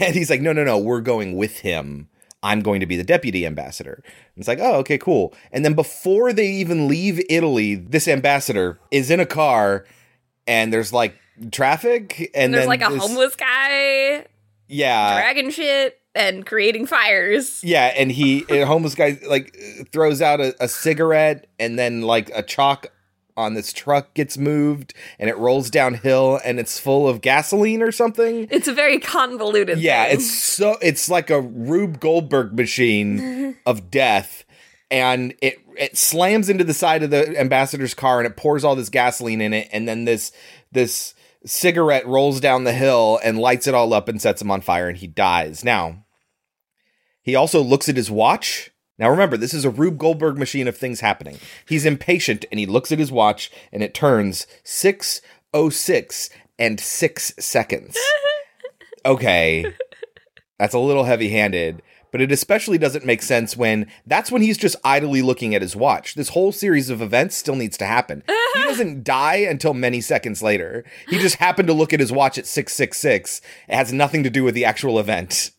And he's like, no, we're going with him. I'm going to be the deputy ambassador. And it's like, oh, okay, cool. And then before they even leave Italy, this ambassador is in a car, and there's, like, traffic. And there's, like, a homeless guy. Yeah. Dragon shit. And creating fires. Yeah, and a homeless guy, like, throws out a cigarette, and then, like, a chalk on this truck gets moved, and it rolls downhill, and it's full of gasoline or something. It's a very convoluted thing. Yeah, it's like a Rube Goldberg machine of death, and it slams into the side of the ambassador's car, and it pours all this gasoline in it, and then this cigarette rolls down the hill and lights it all up and sets him on fire, and he dies. Now... he also looks at his watch. Now, remember, this is a Rube Goldberg machine of things happening. He's impatient, and he looks at his watch, and it turns 6:06 and 6 seconds. Okay. That's a little heavy-handed, but it especially doesn't make sense when that's when he's just idly looking at his watch. This whole series of events still needs to happen. He doesn't die until many seconds later. He just happened to look at his watch at 6:66. It has nothing to do with the actual event.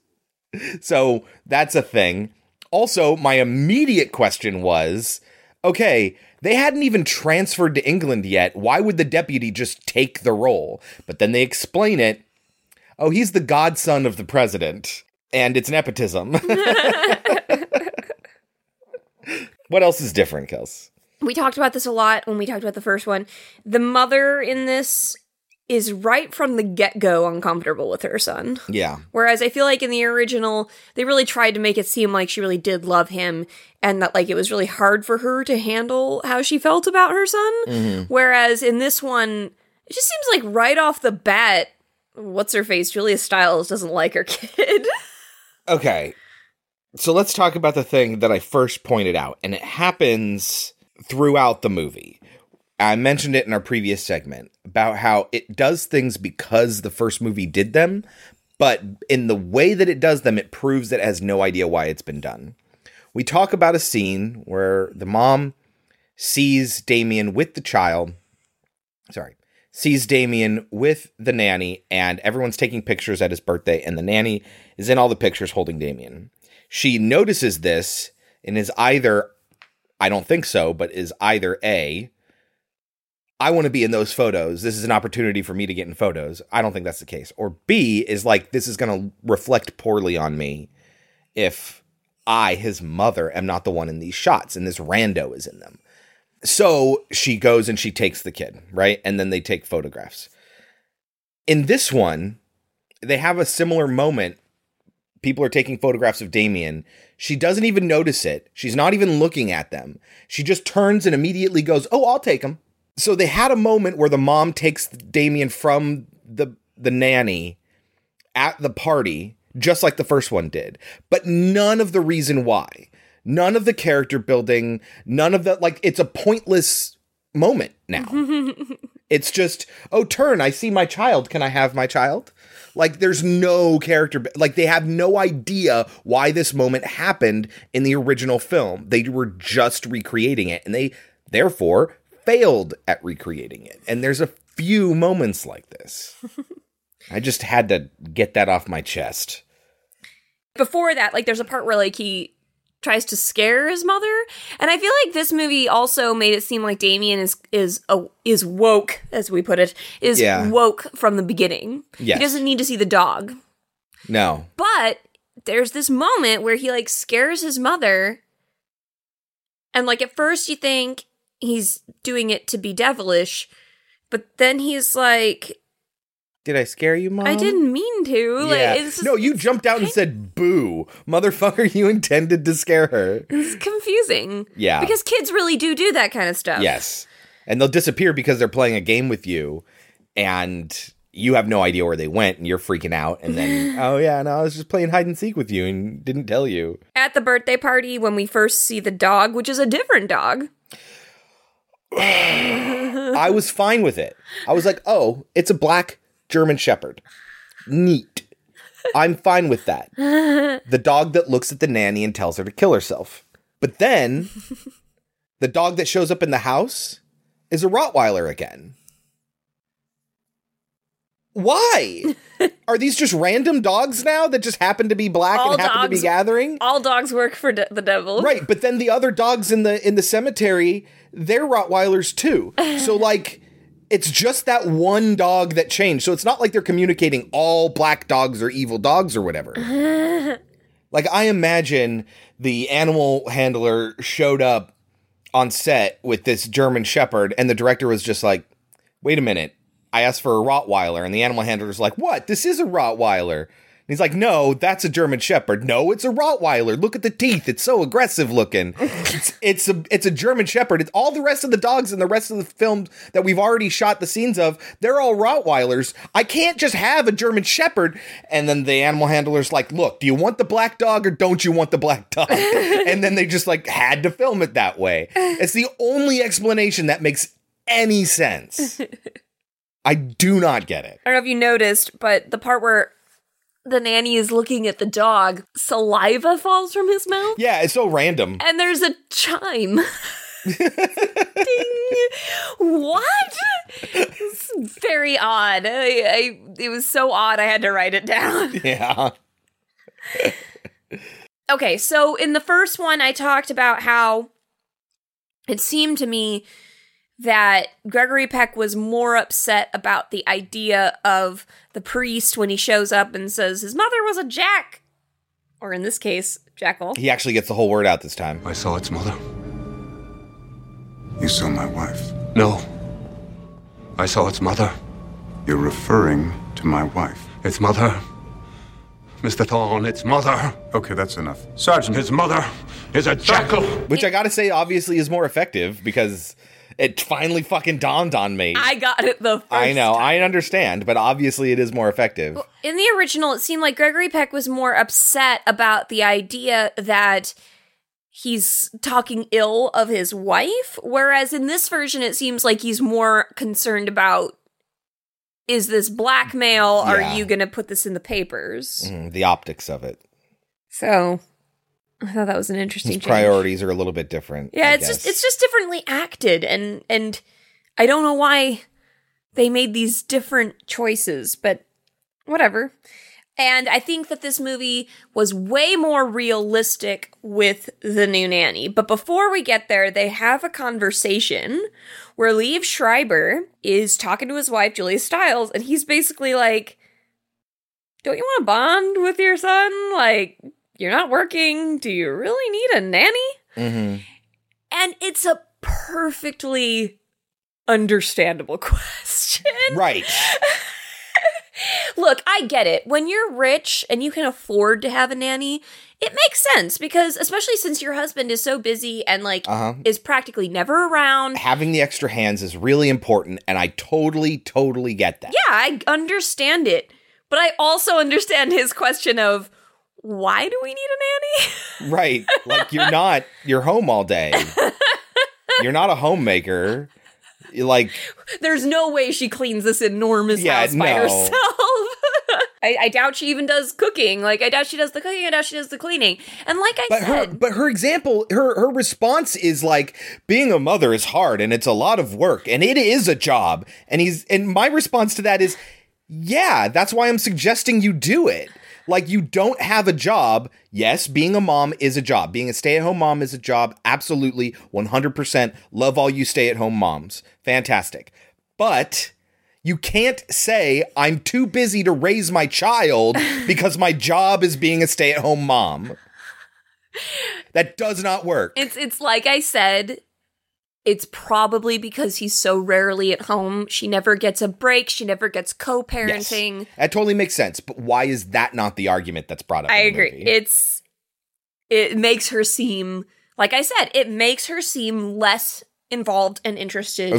So that's a thing. Also, my immediate question was, okay, they hadn't even transferred to England yet. Why would the deputy just take the role? But then they explain it. Oh, he's the godson of the president. And it's nepotism. What else is different, Kels? We talked about this a lot when we talked about the first one. The mother in this is right from the get-go uncomfortable with her son. Yeah. Whereas I feel like in the original, they really tried to make it seem like she really did love him and that, like, it was really hard for her to handle how she felt about her son. Mm-hmm. Whereas in this one, it just seems like right off the bat, what's-her-face, Julia Stiles, doesn't like her kid. Okay. So let's talk about the thing that I first pointed out, and it happens throughout the movie. I mentioned it in our previous segment about how it does things because the first movie did them, but in the way that it does them, it proves that it has no idea why it's been done. We talk about a scene where the mom sees Damien with the nanny, and everyone's taking pictures at his birthday, and the nanny is in all the pictures holding Damien. She notices this and is either, I don't think so, but is either A, I want to be in those photos. This is an opportunity for me to get in photos. I don't think that's the case. Or B is like, this is going to reflect poorly on me if I, his mother, am not the one in these shots and this rando is in them. So she goes and she takes the kid, right? And then they take photographs. In this one, they have a similar moment people are taking photographs of Damien. She doesn't even notice it. She's not even looking at them. She just turns and immediately goes, oh, I'll take them. So they had a moment where the mom takes Damien from the nanny at the party, just like the first one did. But none of the reason why. None of the character building. None of the, like, it's a pointless moment now. It's just, oh, turn, I see my child. Can I have my child? Like, there's no character. Like, they have no idea why this moment happened in the original film. They were just recreating it. And they, therefore, failed at recreating it. And there's a few moments like this. I just had to get that off my chest. Before that, like, there's a part where, like, he tries to scare his mother, and I feel like this movie also made it seem like Damien is woke, as we put it, is woke from the beginning. Yes. He doesn't need to see the dog. No. But there's this moment where he, like, scares his mother, and, like, at first you think he's doing it to be devilish, but then he's like, did I scare you, Mom? I didn't mean to. Yeah. Like, it's just, no, you jumped out and said, boo. Motherfucker, you intended to scare her. It's confusing. Yeah. Because kids really do that kind of stuff. Yes. And they'll disappear because they're playing a game with you, and you have no idea where they went, and you're freaking out. And then, oh, yeah, no, I was just playing hide and seek with you and didn't tell you. At the birthday party, when we first see the dog, which is a different dog. I was fine with it. I was like, oh, it's a black German Shepherd. Neat. I'm fine with that. The dog that looks at the nanny and tells her to kill herself. But then the dog that shows up in the house is a Rottweiler again. Why? Are these just random dogs now that just happen to be black all and happen dogs, to be gathering? All dogs work for the devil. Right, but then the other dogs in the cemetery, they're Rottweilers too. So, like, it's just that one dog that changed. So it's not like they're communicating all black dogs are evil dogs or whatever. Like, I imagine the animal handler showed up on set with this German Shepherd, and the director was just like, wait a minute, I asked for a Rottweiler. And the animal handler's like, what? This is a Rottweiler. And he's like, no, that's a German Shepherd. No, it's a Rottweiler. Look at the teeth. It's so aggressive looking. It's a German Shepherd. It's all the rest of the dogs in the rest of the film that we've already shot the scenes of. They're all Rottweilers. I can't just have a German Shepherd. And then the animal handler's like, look, do you want the black dog or don't you want the black dog? And then they just, like, had to film it that way. It's the only explanation that makes any sense. I do not get it. I don't know if you noticed, but the part where the nanny is looking at the dog, saliva falls from his mouth. Yeah, it's so random. And there's a chime. Ding. What? It's very odd. It was so odd I had to write it down. Yeah. Okay, so in the first one, I talked about how it seemed to me that Gregory Peck was more upset about the idea of the priest when he shows up and says his mother was a jack, or in this case, jackal. He actually gets the whole word out this time. I saw its mother. You saw my wife. No. I saw its mother. You're referring to my wife. Its mother. Mr. Thorne, its mother. Okay, that's enough. Sergeant, his mother is a jackal. Which I gotta say, obviously, is more effective because it finally fucking dawned on me. I got it the first time. I know, I understand, but obviously it is more effective. Well, in the original, it seemed like Gregory Peck was more upset about the idea that he's talking ill of his wife, whereas in this version it seems like he's more concerned about, is this blackmail? Yeah. Are you going to put this in the papers? The optics of it. So I thought that was an interesting change. His priorities are a little bit different. Yeah, it's just differently acted, and I don't know why they made these different choices, but whatever. And I think that this movie was way more realistic with the new nanny. But before we get there, they have a conversation where Liev Schreiber is talking to his wife, Julia Stiles, and he's basically like, don't you want to bond with your son? Like, you're not working. Do you really need a nanny? Mm-hmm. And it's a perfectly understandable question. Right. Look, I get it. When you're rich and you can afford to have a nanny, it makes sense because especially since your husband is so busy and like is practically never around. Having the extra hands is really important and I totally get that. Yeah, I understand it. But I also understand his question of why do we need a nanny? Right. Like you're home all day. You're not a homemaker. Like, there's no way she cleans this enormous house by herself. I doubt she even does cooking. Like, I doubt she does the cooking. I doubt she does the cleaning. And like I said, her example, her response is like, being a mother is hard and it's a lot of work and it is a job. And my response to that is, yeah, that's why I'm suggesting you do it. Like, you don't have a job. Yes, being a mom is a job. Being a stay-at-home mom is a job. Absolutely, 100%. Love all you stay-at-home moms. Fantastic. But you can't say, I'm too busy to raise my child because my job is being a stay-at-home mom. That does not work. It's like I said, it's probably because he's so rarely at home. She never gets a break. She never gets co-parenting. Yes, that totally makes sense. But why is that not the argument that's brought up? I agree. It makes her seem, like I said, it makes her seem less involved and interested.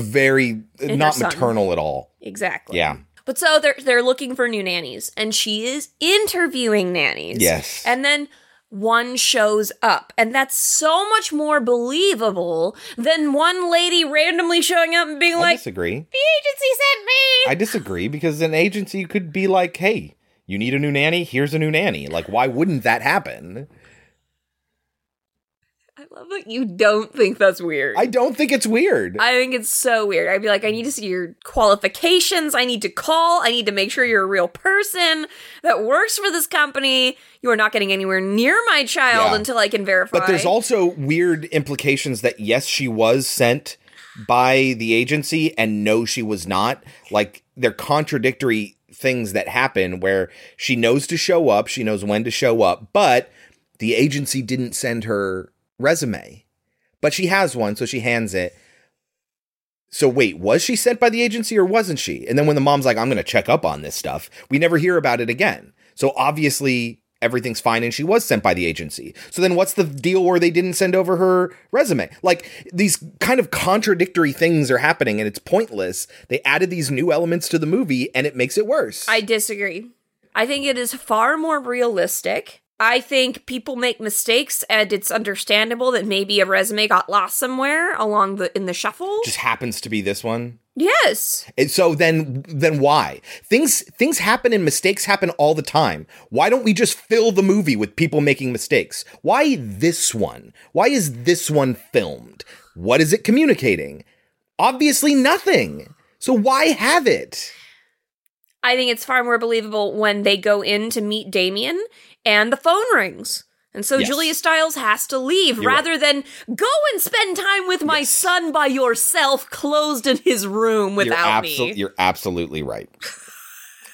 Not maternal at all. Exactly. Yeah. But so they're looking for new nannies, and she is interviewing nannies. Yes. And then one shows up, and that's so much more believable than one lady randomly showing up and being like, I disagree. The agency sent me. I disagree, because an agency could be like, hey, you need a new nanny? Here's a new nanny. Like, why wouldn't that happen? I love that you don't think that's weird. I don't think it's weird. I think it's so weird. I'd be like, I need to see your qualifications. I need to call. I need to make sure you're a real person that works for this company. You are not getting anywhere near my child until I can verify. But there's also weird implications that, yes, she was sent by the agency and no, she was not. Like, they're contradictory things that happen where she knows to show up. She knows when to show up. But the agency didn't send her resume, but she has one, so she hands it. So wait, was she sent by the agency or wasn't she? And then when the mom's like, I'm going to check up on this stuff, we never hear about it again. So obviously everything's fine and she was sent by the agency. So then what's the deal where they didn't send over her resume? Like, these kind of contradictory things are happening and it's pointless. They added these new elements to the movie and it makes it worse. I disagree. I think it is far more realistic. I think people make mistakes, and it's understandable that maybe a resume got lost somewhere along in the shuffle. Just happens to be this one. Yes. And so then why? Things happen and mistakes happen all the time. Why don't we just fill the movie with people making mistakes? Why this one? Why is this one filmed? What is it communicating? Obviously nothing. So why have it? I think it's far more believable when they go in to meet Damien and the phone rings. And so Julia Stiles has to leave than go and spend time with my son by yourself, closed in his room without me. You're absolutely right.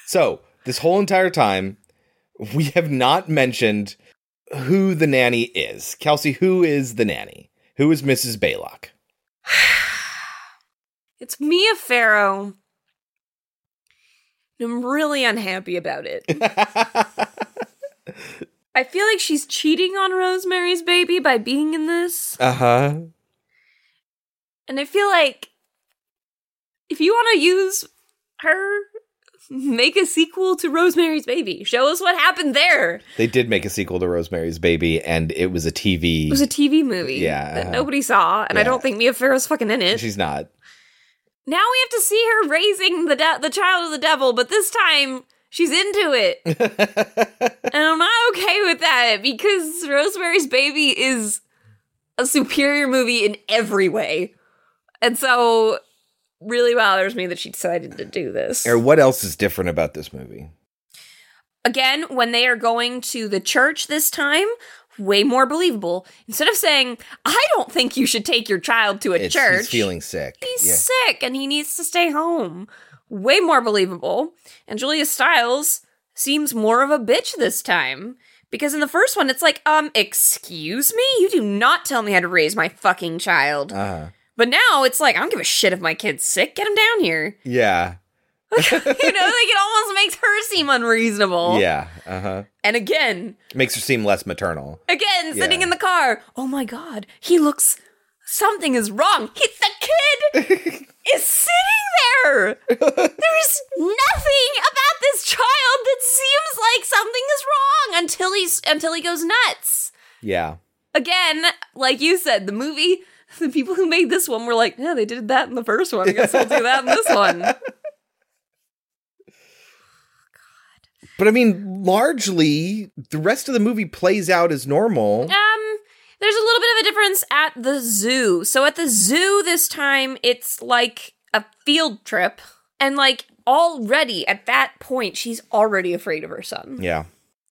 So this whole entire time, we have not mentioned who the nanny is. Kelsey, who is the nanny? Who is Mrs. Balog? It's Mia Farrow. I'm really unhappy about it. I feel like she's cheating on Rosemary's Baby by being in this. Uh-huh. And I feel like if you want to use her, make a sequel to Rosemary's Baby. Show us what happened there. They did make a sequel to Rosemary's Baby, and it was a TV... It was a TV movie that nobody saw, and I don't think Mia Farrow's fucking in it. She's not. Now we have to see her raising the child of the devil, but this time... she's into it. And I'm not okay with that because Rosemary's Baby is a superior movie in every way. And so really bothers me that she decided to do this. Or what else is different about this movie? Again, when they are going to the church this time, way more believable. Instead of saying, I don't think you should take your child to a church. He's feeling sick. He's sick and he needs to stay home. Way more believable. And Julia Stiles seems more of a bitch this time. Because in the first one, it's like, excuse me? You do not tell me how to raise my fucking child. But now it's like, I don't give a shit if my kid's sick. Get him down here. Yeah. You know, like it almost makes her seem unreasonable. Yeah. Uh-huh. And again, makes her seem less maternal. Again, sitting in the car. Oh my God, he looks. Something is wrong. The kid is sitting there. There's nothing about this child that seems like something is wrong until he goes nuts. Yeah. Again, like you said, the movie, the people who made this one were like, yeah, they did that in the first one. I guess we'll do that in this one. God. But I mean, largely, the rest of the movie plays out as normal. There's a little bit of a difference at the zoo. So at the zoo this time, it's like a field trip. And like already at that point, she's already afraid of her son. Yeah.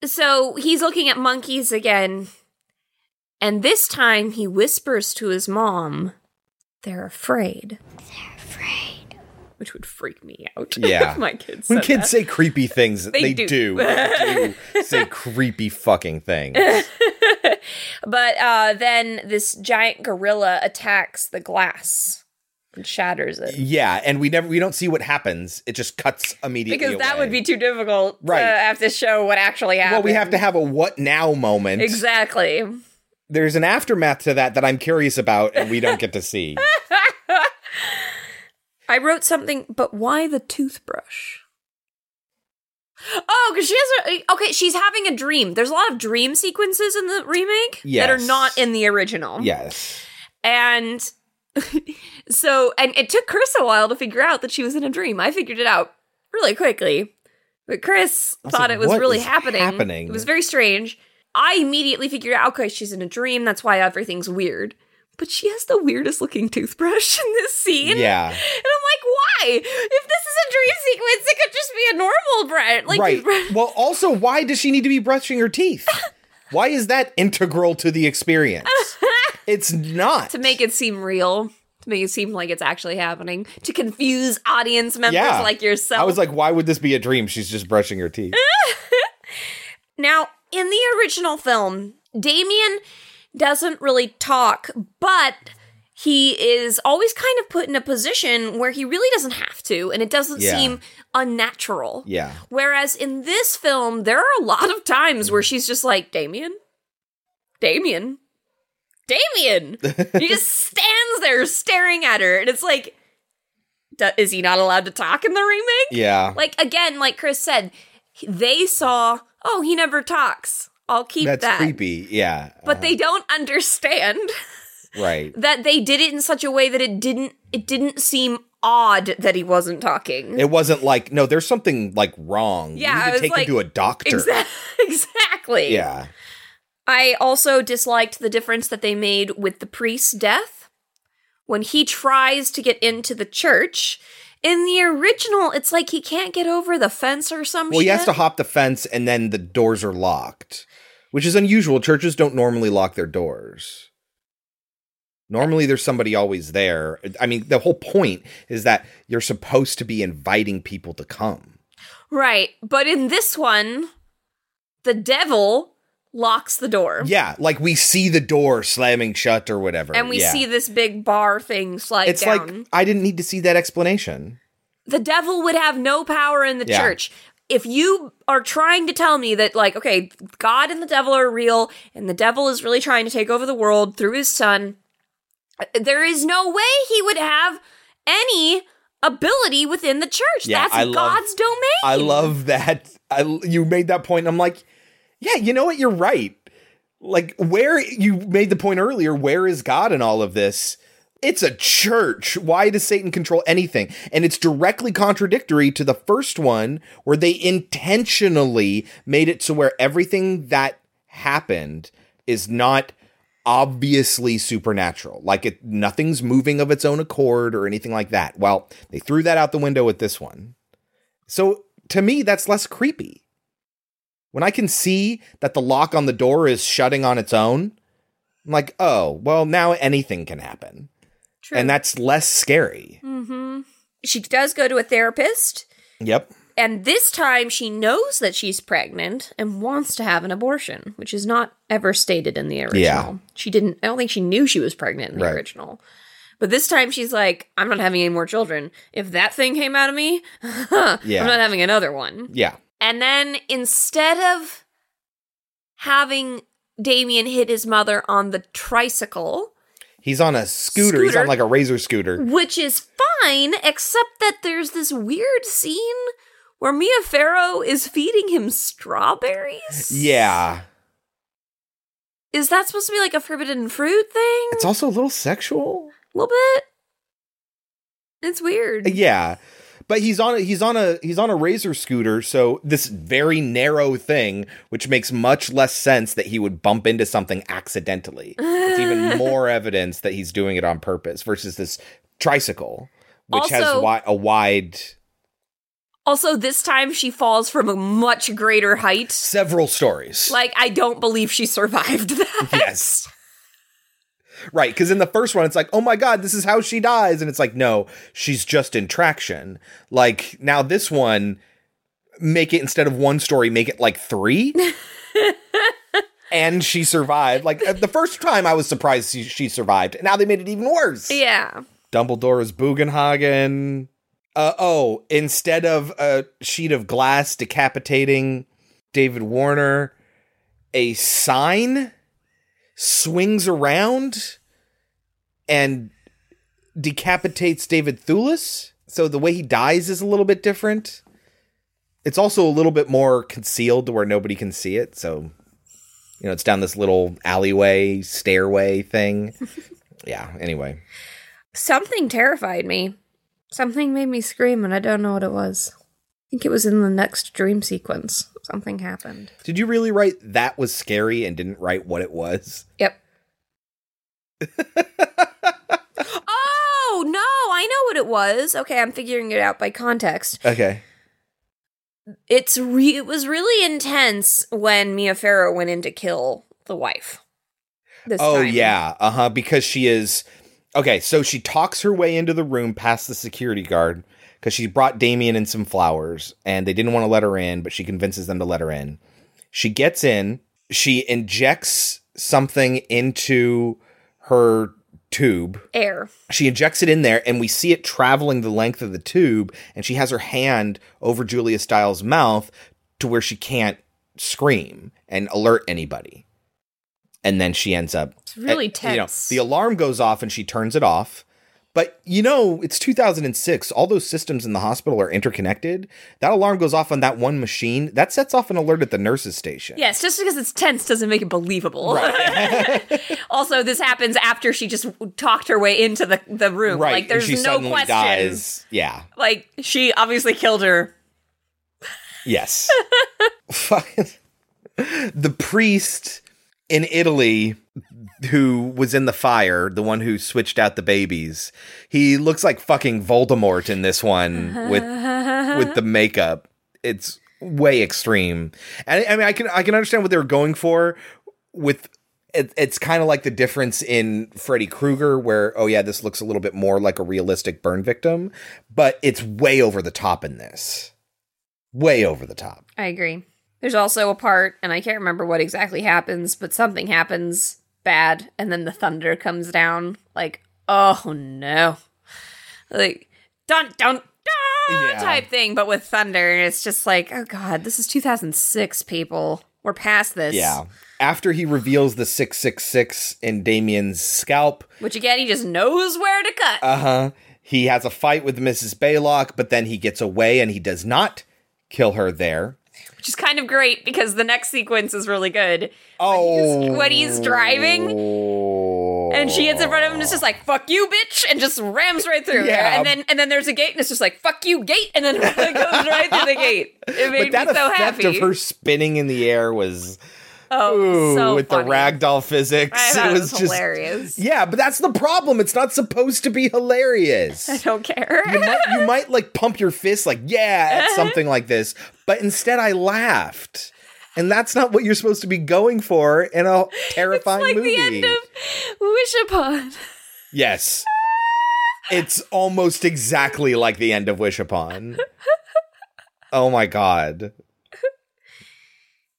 So he's looking at monkeys again. And this time he whispers to his mom, "They're afraid." They're afraid. Which would freak me out. Yeah. If my kids said that. Say creepy things, they do. They do say creepy fucking things. But then this giant gorilla attacks the glass and shatters it. Yeah, and we don't see what happens. It just cuts immediately because that away. Would be too difficult to have to show what actually happened. Well, we have to have a what now moment. Exactly. There's an aftermath to that I'm curious about and we don't get to see. I wrote something, but why the toothbrush? Oh, because she's having a dream. There's a lot of dream sequences in the remake that are not in the original. Yes. And so, and it took Chris a while to figure out that she was in a dream. I figured it out really quickly, but Chris thought it was really happening. It was very strange. I immediately figured out, okay, she's in a dream. That's why everything's weird. But she has the weirdest looking toothbrush in this scene. Yeah. And I'm like, why? If this is a dream sequence, it could just be a normal brush. Like, right. Well, also, why does she need to be brushing her teeth? Why is that integral to the experience? It's not. To make it seem real. To make it seem like it's actually happening. To confuse audience members like yourself. I was like, why would this be a dream? She's just brushing her teeth. Now, in the original film, Damien doesn't really talk, but he is always kind of put in a position where he really doesn't have to, and it doesn't seem unnatural. Yeah. Whereas in this film, there are a lot of times where she's just like, Damien. He just stands there staring at her, and it's like, is he not allowed to talk in the remake? Yeah. Like, again, like Chris said, they saw, oh, he never talks. I'll keep that. That's creepy, yeah. But they don't understand that they did it in such a way that it didn't seem odd that he wasn't talking. It wasn't like, no, there's something like wrong. Yeah, you need to take him to a doctor. Exactly. Yeah. I also disliked the difference that they made with the priest's death. When he tries to get into the church, in the original, it's like he can't get over the fence or some shit. Well, he has to hop the fence and then the doors are locked, which is unusual. Churches don't normally lock their doors. Normally, there's somebody always there. I mean, the whole point is that you're supposed to be inviting people to come. Right. But in this one, the devil locks the door. Yeah, like we see the door slamming shut or whatever. And we see this big bar thing slide down. It's like, I didn't need to see that explanation. The devil would have no power in the church. If you are trying to tell me that, like, okay, God and the devil are real, and the devil is really trying to take over the world through his son, there is no way he would have any ability within the church. Yeah, that's God's domain. I love that. You made that point, and I'm like, yeah, you know what? You're right. Like, where you made the point earlier, where is God in all of this? It's a church. Why does Satan control anything? And it's directly contradictory to the first one, where they intentionally made it to where everything that happened is not obviously supernatural. Like, nothing's moving of its own accord or anything like that. Well, they threw that out the window with this one. So, to me, that's less creepy. When I can see that the lock on the door is shutting on its own, I'm like, oh, well, now anything can happen. True. And that's less scary. Mm-hmm. She does go to a therapist. Yep. And this time she knows that she's pregnant and wants to have an abortion, which is not ever stated in the original. Yeah. I don't think she knew she was pregnant in the original. But this time she's like, I'm not having any more children. If that thing came out of me, I'm not having another one. Yeah. And then instead of having Damien hit his mother on the tricycle, he's on a scooter. He's on like a razor scooter. Which is fine, except that there's this weird scene where Mia Farrow is feeding him strawberries. Yeah. Is that supposed to be like a forbidden fruit thing? It's also a little sexual. A little bit. It's weird. Yeah. But he's on a razor scooter, so this very narrow thing, which makes much less sense that he would bump into something accidentally. It's even more evidence that he's doing it on purpose versus this tricycle, which also has a wide. Also, this time she falls from a much greater height. Several stories. Like, I don't believe she survived that. Yes. Right, because in the first one, it's like, oh my god, this is how she dies. And it's like, no, she's just in traction. Like, now this one, make it, instead of one story, make it like three. And she survived. Like, the first time I was surprised she survived. Now they made it even worse. Yeah. Dumbledore is Bugenhagen. Instead of a sheet of glass decapitating David Warner, a sign swings around and decapitates David Thewlis. So the way he dies is a little bit different. It's also a little bit more concealed to where nobody can see it. So, you know, it's down this little alleyway, stairway thing. Yeah, anyway. Something terrified me. Something made me scream, and I don't know what it was. I think it was in the next dream sequence. Something happened. Did you really write that was scary and didn't write what it was? Yep. Oh, no, I know what it was. Okay, I'm figuring it out by context. Okay. It was really intense when Mia Farrow went in to kill the wife. This time. Oh, yeah. Uh-huh, because she is... Okay, so she talks her way into the room past the security guard, because she brought Damien in some flowers, and they didn't want to let her in, but she convinces them to let her in. She gets in, she injects something into her tube. Air. She injects it in there, and we see it traveling the length of the tube, and she has her hand over Julia Stiles' mouth to where she can't scream and alert anybody. And then she ends up... It's really tense. You know, the alarm goes off, and she turns it off. But, you know, it's 2006. All those systems in the hospital are interconnected. That alarm goes off on that one machine. That sets off an alert at the nurse's station. Yes, just because it's tense doesn't make it believable. Right. Also, this happens after she just talked her way into the room. Right. Like, there's no question. Dies. Yeah. Like, she obviously killed her. Yes. Fucking. The priest in Italy, who was in the fire, the one who switched out the babies, he looks like fucking Voldemort in this one with the makeup. It's way extreme. And I mean, I can understand what they were going for with... It's kind of like the difference in Freddy Krueger where, oh yeah, this looks a little bit more like a realistic burn victim, but it's way over the top in this. Way over the top. I agree. There's also a part, and I can't remember what exactly happens, but something happens bad, and then the thunder comes down. Like, oh no. Like, dun, dun, dun type thing, but with thunder. And it's just like, oh god, this is 2006, people. We're past this. Yeah. After he reveals the 666 in Damien's scalp. Which again, he just knows where to cut. Uh-huh. He has a fight with Mrs. Baylock, but then he gets away and he does not kill her there. Which is kind of great, because the next sequence is really good. Oh. When he's driving, and she gets in front of him, and it's just like, fuck you, bitch, and just rams right through. Yeah. And then there's a gate, and it's just like, fuck you, gate, and then it goes right through the gate. It made me so happy. But that effect of her spinning in the air was... Oh, so with funny. The ragdoll physics. I thought it was just hilarious. Yeah, but that's the problem. It's not supposed to be hilarious. I don't care. You might like pump your fist like, yeah, at something like this. But instead I laughed. And that's not what you're supposed to be going for in a terrifying movie. It's like movie. The end of Wish Upon. Yes. It's almost exactly like the end of Wish Upon. Oh my god.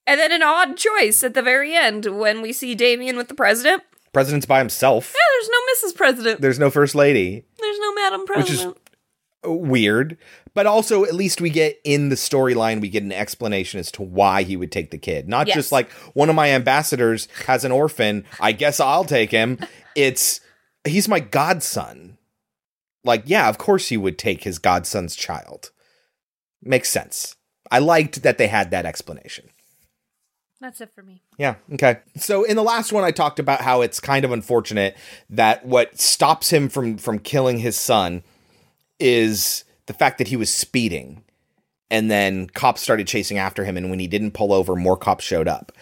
And then an odd choice at the very end when we see Damien with the president. president's by himself. Yeah, there's no Mrs. President. There's no First Lady. There's no Madam President. Which is weird. But also, at least we get in the storyline, we get an explanation as to why he would take the kid. Not just like, one of my ambassadors has an orphan, I guess I'll take him. It's, he's my godson. Like, yeah, of course he would take his godson's child. Makes sense. I liked that they had that explanation. That's it for me. Yeah, okay. So in the last one, I talked about how it's kind of unfortunate that what stops him from killing his son is the fact that he was speeding. And then cops started chasing after him. And when he didn't pull over, more cops showed up.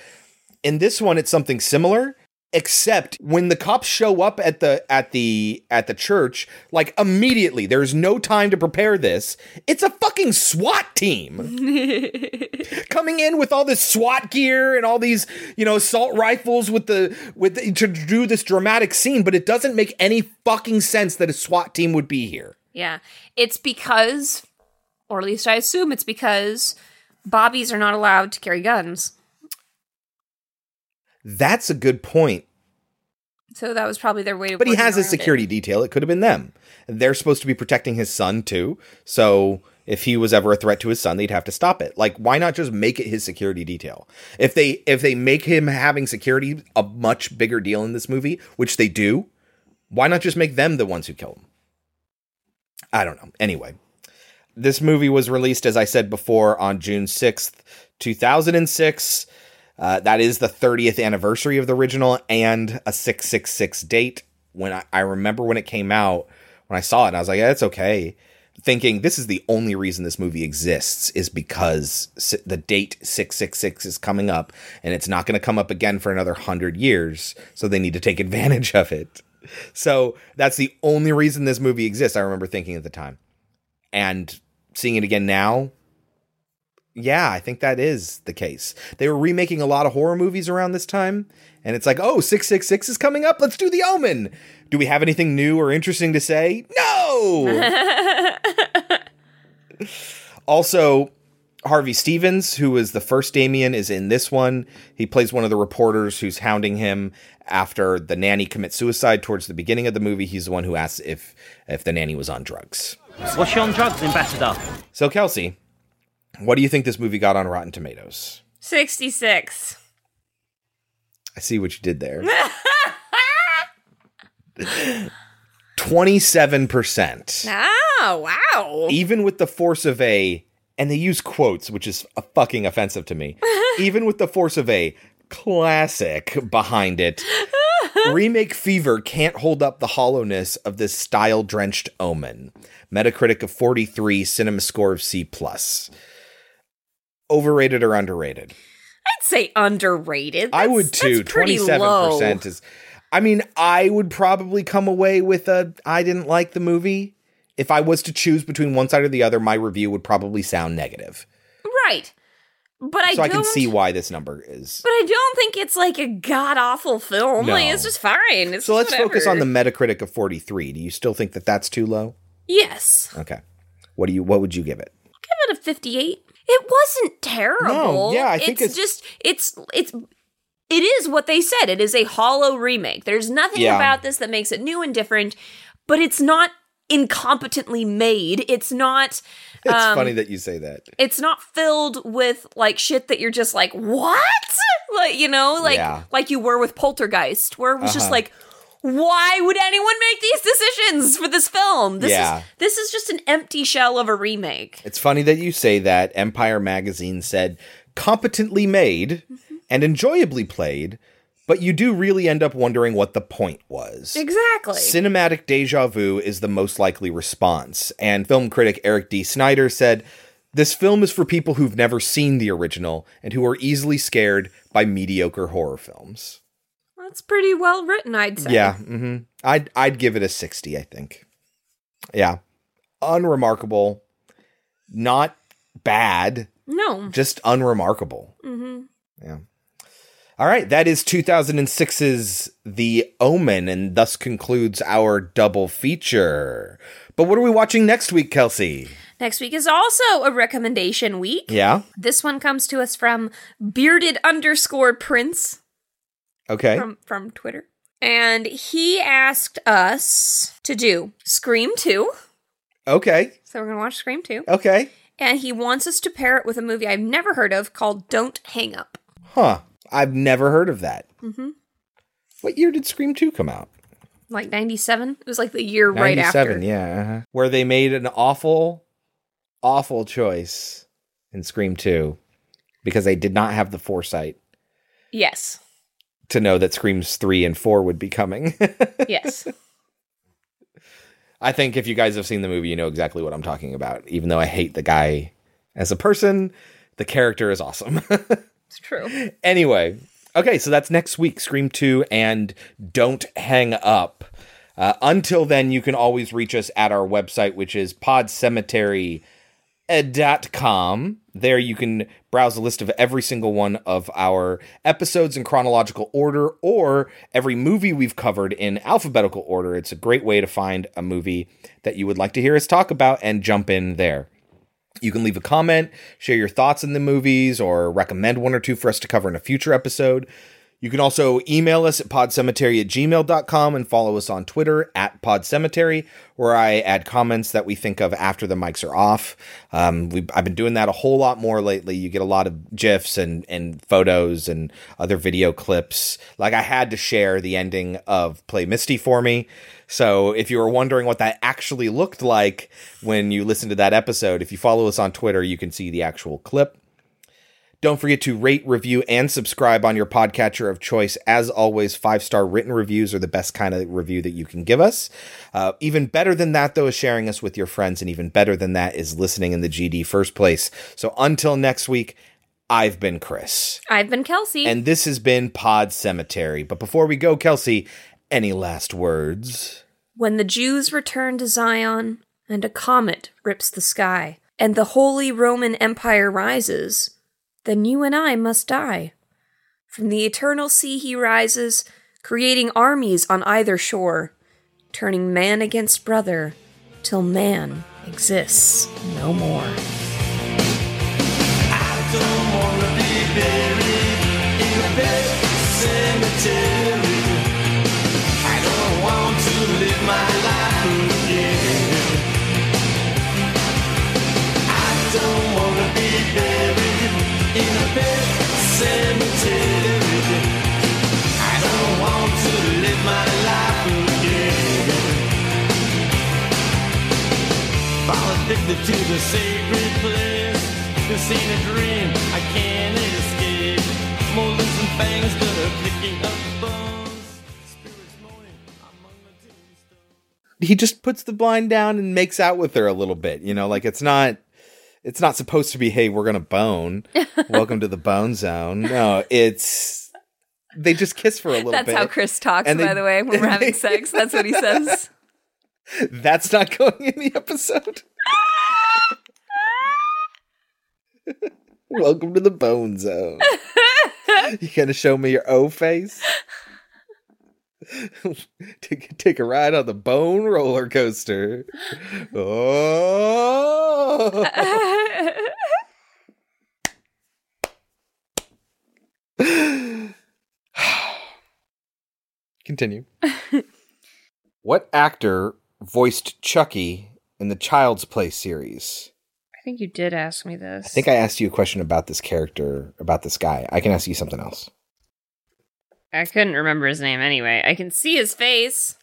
In this one, it's something similar. Except when the cops show up at the church, like immediately, there's no time to prepare this. It's a fucking SWAT team coming in with all this SWAT gear and all these, you know, assault rifles with the, to do this dramatic scene. But it doesn't make any fucking sense that a SWAT team would be here. Yeah, it's because, or at least I assume it's because bobbies are not allowed to carry guns. That's a good point. So that was probably their way of. But he has a security detail. It could have been them. They're supposed to be protecting his son, too. So if he was ever a threat to his son, they'd have to stop it. Like, why not just make it his security detail? If they make him having security a much bigger deal in this movie, which they do, why not just make them the ones who kill him? I don't know. Anyway, this movie was released, as I said before, on June 6th, 2006. That is the 30th anniversary of the original and a 666 date. When I remember when it came out, when I saw it, and I was like, yeah, it's okay. Thinking this is the only reason this movie exists is because the date 666 is coming up and it's not going to come up again for another 100 years. So they need to take advantage of it. So that's the only reason this movie exists. I remember thinking at the time and seeing it again now. Yeah, I think that is the case. They were remaking a lot of horror movies around this time, and it's like, oh, 666 is coming up. Let's do The Omen. Do we have anything new or interesting to say? No! Also, Harvey Stevens, who was the first Damien, is in this one. He plays one of the reporters who's hounding him after the nanny commits suicide towards the beginning of the movie. He's the one who asks if the nanny was on drugs. Was she on drugs, Ambassador? So, Kelsey, what do you think this movie got on Rotten Tomatoes? 66. I see what you did there. 27%. Oh, wow. Even with the force of a, and they use quotes, which is fucking offensive to me. Even with the force of a classic behind it, remake fever can't hold up the hollowness of this style-drenched Omen. Metacritic of 43, cinema score of C+. Overrated or underrated? I'd say underrated. I would too. 27% is, I mean, I would probably come away with I didn't like the movie. If I was to choose between one side or the other, my review would probably sound negative. Right. But I can see why this number is. But I don't think it's like a god-awful film. No. Like, it's just fine. It's so let's focus on the Metacritic of 43. Do you still think that that's too low? Yes. Okay. What would you give it? I'll give it a 58. It wasn't terrible. No, yeah, I think it's just it is what they said. It is a hollow remake. There's nothing about this that makes it new and different, but it's not incompetently made. It's not. It's funny that you say that. It's not filled with like shit that you're just like, what? Like, you know, like you were with Poltergeist, where it was just like, why would anyone make these decisions for this film? This is just an empty shell of a remake. It's funny that you say that. Empire Magazine said, competently made and enjoyably played, but you do really end up wondering what the point was. Exactly. Cinematic deja vu is the most likely response. And film critic Eric D. Snyder said, this film is for people who've never seen the original and who are easily scared by mediocre horror films. That's pretty well written, I'd say. Yeah, mm-hmm. I'd give it a 60, I think. Yeah, unremarkable, not bad. No, just unremarkable. Mm-hmm. Yeah. All right, that is 2006's The Omen, and thus concludes our double feature. But what are we watching next week, Kelsey? Next week is also a recommendation week. Yeah, this one comes to us from Bearded _Prince. Okay. From Twitter. And he asked us to do Scream 2. Okay. So we're going to watch Scream 2. Okay. And he wants us to pair it with a movie I've never heard of called Don't Hang Up. Huh. I've never heard of that. Mm-hmm. What year did Scream 2 come out? Like 97? It was like the year right after. 97, yeah. Uh-huh. Where they made an awful, awful choice in Scream 2 because they did not have the foresight. Yes. To know that Screams 3 and 4 would be coming. Yes. I think if you guys have seen the movie, you know exactly what I'm talking about. Even though I hate the guy as a person, the character is awesome. It's true. Anyway. Okay, so that's next week, Scream 2 and Don't Hang Up. Until then, you can always reach us at our website, which is podsematary.com. There you can browse a list of every single one of our episodes in chronological order or every movie we've covered in alphabetical order. It's a great way to find a movie that you would like to hear us talk about and jump in there. You can leave a comment, share your thoughts on the movies, or recommend one or two for us to cover in a future episode. You can also email us at podsematary@gmail.com and follow us on Twitter at podsematary, where I add comments that we think of after the mics are off. I've been doing that a whole lot more lately. You get a lot of GIFs and photos and other video clips. Like I had to share the ending of Play Misty for Me. So if you were wondering what that actually looked like when you listen to that episode, if you follow us on Twitter, you can see the actual clip. Don't forget to rate, review, and subscribe on your podcatcher of choice. As always, 5-star written reviews are the best kind of review that you can give us. Even better than that, though, is sharing us with your friends. And even better than that is listening in the GD first place. So until next week, I've been Chris. I've been Kelsey. And this has been Pod Sematary. But before we go, Kelsey, any last words? When the Jews return to Zion and a comet rips the sky and the Holy Roman Empire rises, then you and I must die. From the eternal sea he rises, creating armies on either shore, turning man against brother, till man exists no more. I don't want to be buried in a pet cemetery. I don't want to live my life again. I don't want to be buried in a pet cemetery. I don't want to live my life again. Fall addicted to the sacred bliss. This ain't a dream I can't escape. Molding some fangs that are picking up bones. Spirits moaning among the tombstones. He just puts the blind down and makes out with her a little bit. You know, like it's not supposed to be, hey, we're going to bone. Welcome to the bone zone. No, it's, they just kiss for a little bit. That's how Chris talks, by the way, when we're having sex. That's what he says. That's not going in the episode. Welcome to the bone zone. You going to show me your O face? Take a ride on the bone roller coaster. Oh. Continue. What actor voiced Chucky in the Child's Play series? I think you did ask me this. I think I asked you a question about this character, about this guy. I can ask you something else. I couldn't remember his name anyway. I can see his face.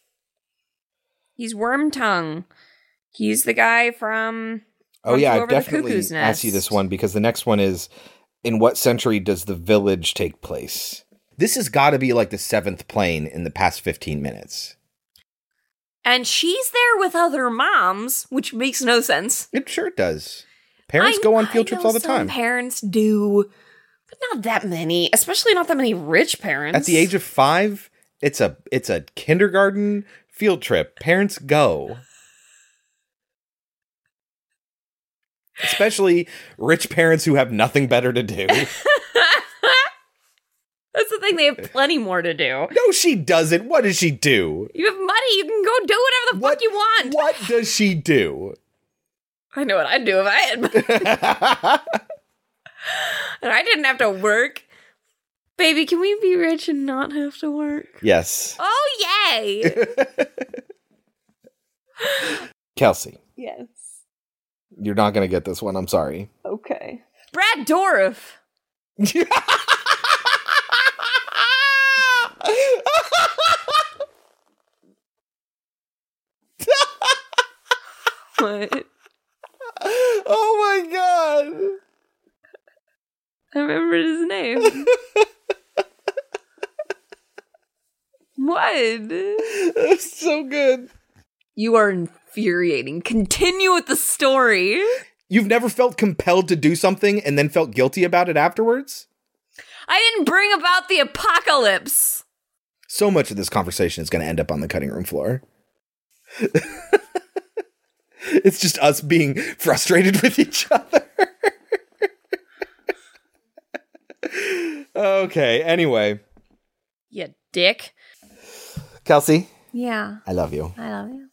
He's Wormtongue. He's the guy from... Oh yeah, I've definitely asked you this one because the next one is, in what century does The Village take place? This has got to be like the seventh plane in the past 15 minutes. And she's there with other moms, which makes no sense. It sure does. Parents go on field trips all the time. Parents do... But not that many, especially not that many rich parents. At the age of 5, it's a kindergarten field trip. Parents go. Especially rich parents who have nothing better to do. That's the thing, they have plenty more to do. No, she doesn't. What does she do? You have money. You can go do whatever fuck you want. What does she do? I know what I'd do if I had money. And I didn't have to work. Baby, can we be rich and not have to work? Yes. Oh, yay! Kelsey. Yes. You're not going to get this one. I'm sorry. Okay. Brad Dourif. What? Oh, my God. I remembered his name. What? That's so good. You are infuriating. Continue with the story. You've never felt compelled to do something and then felt guilty about it afterwards? I didn't bring about the apocalypse. So much of this conversation is going to end up on the cutting room floor. It's just us being frustrated with each other. Okay, anyway. You dick. Kelsey. Yeah. I love you. I love you.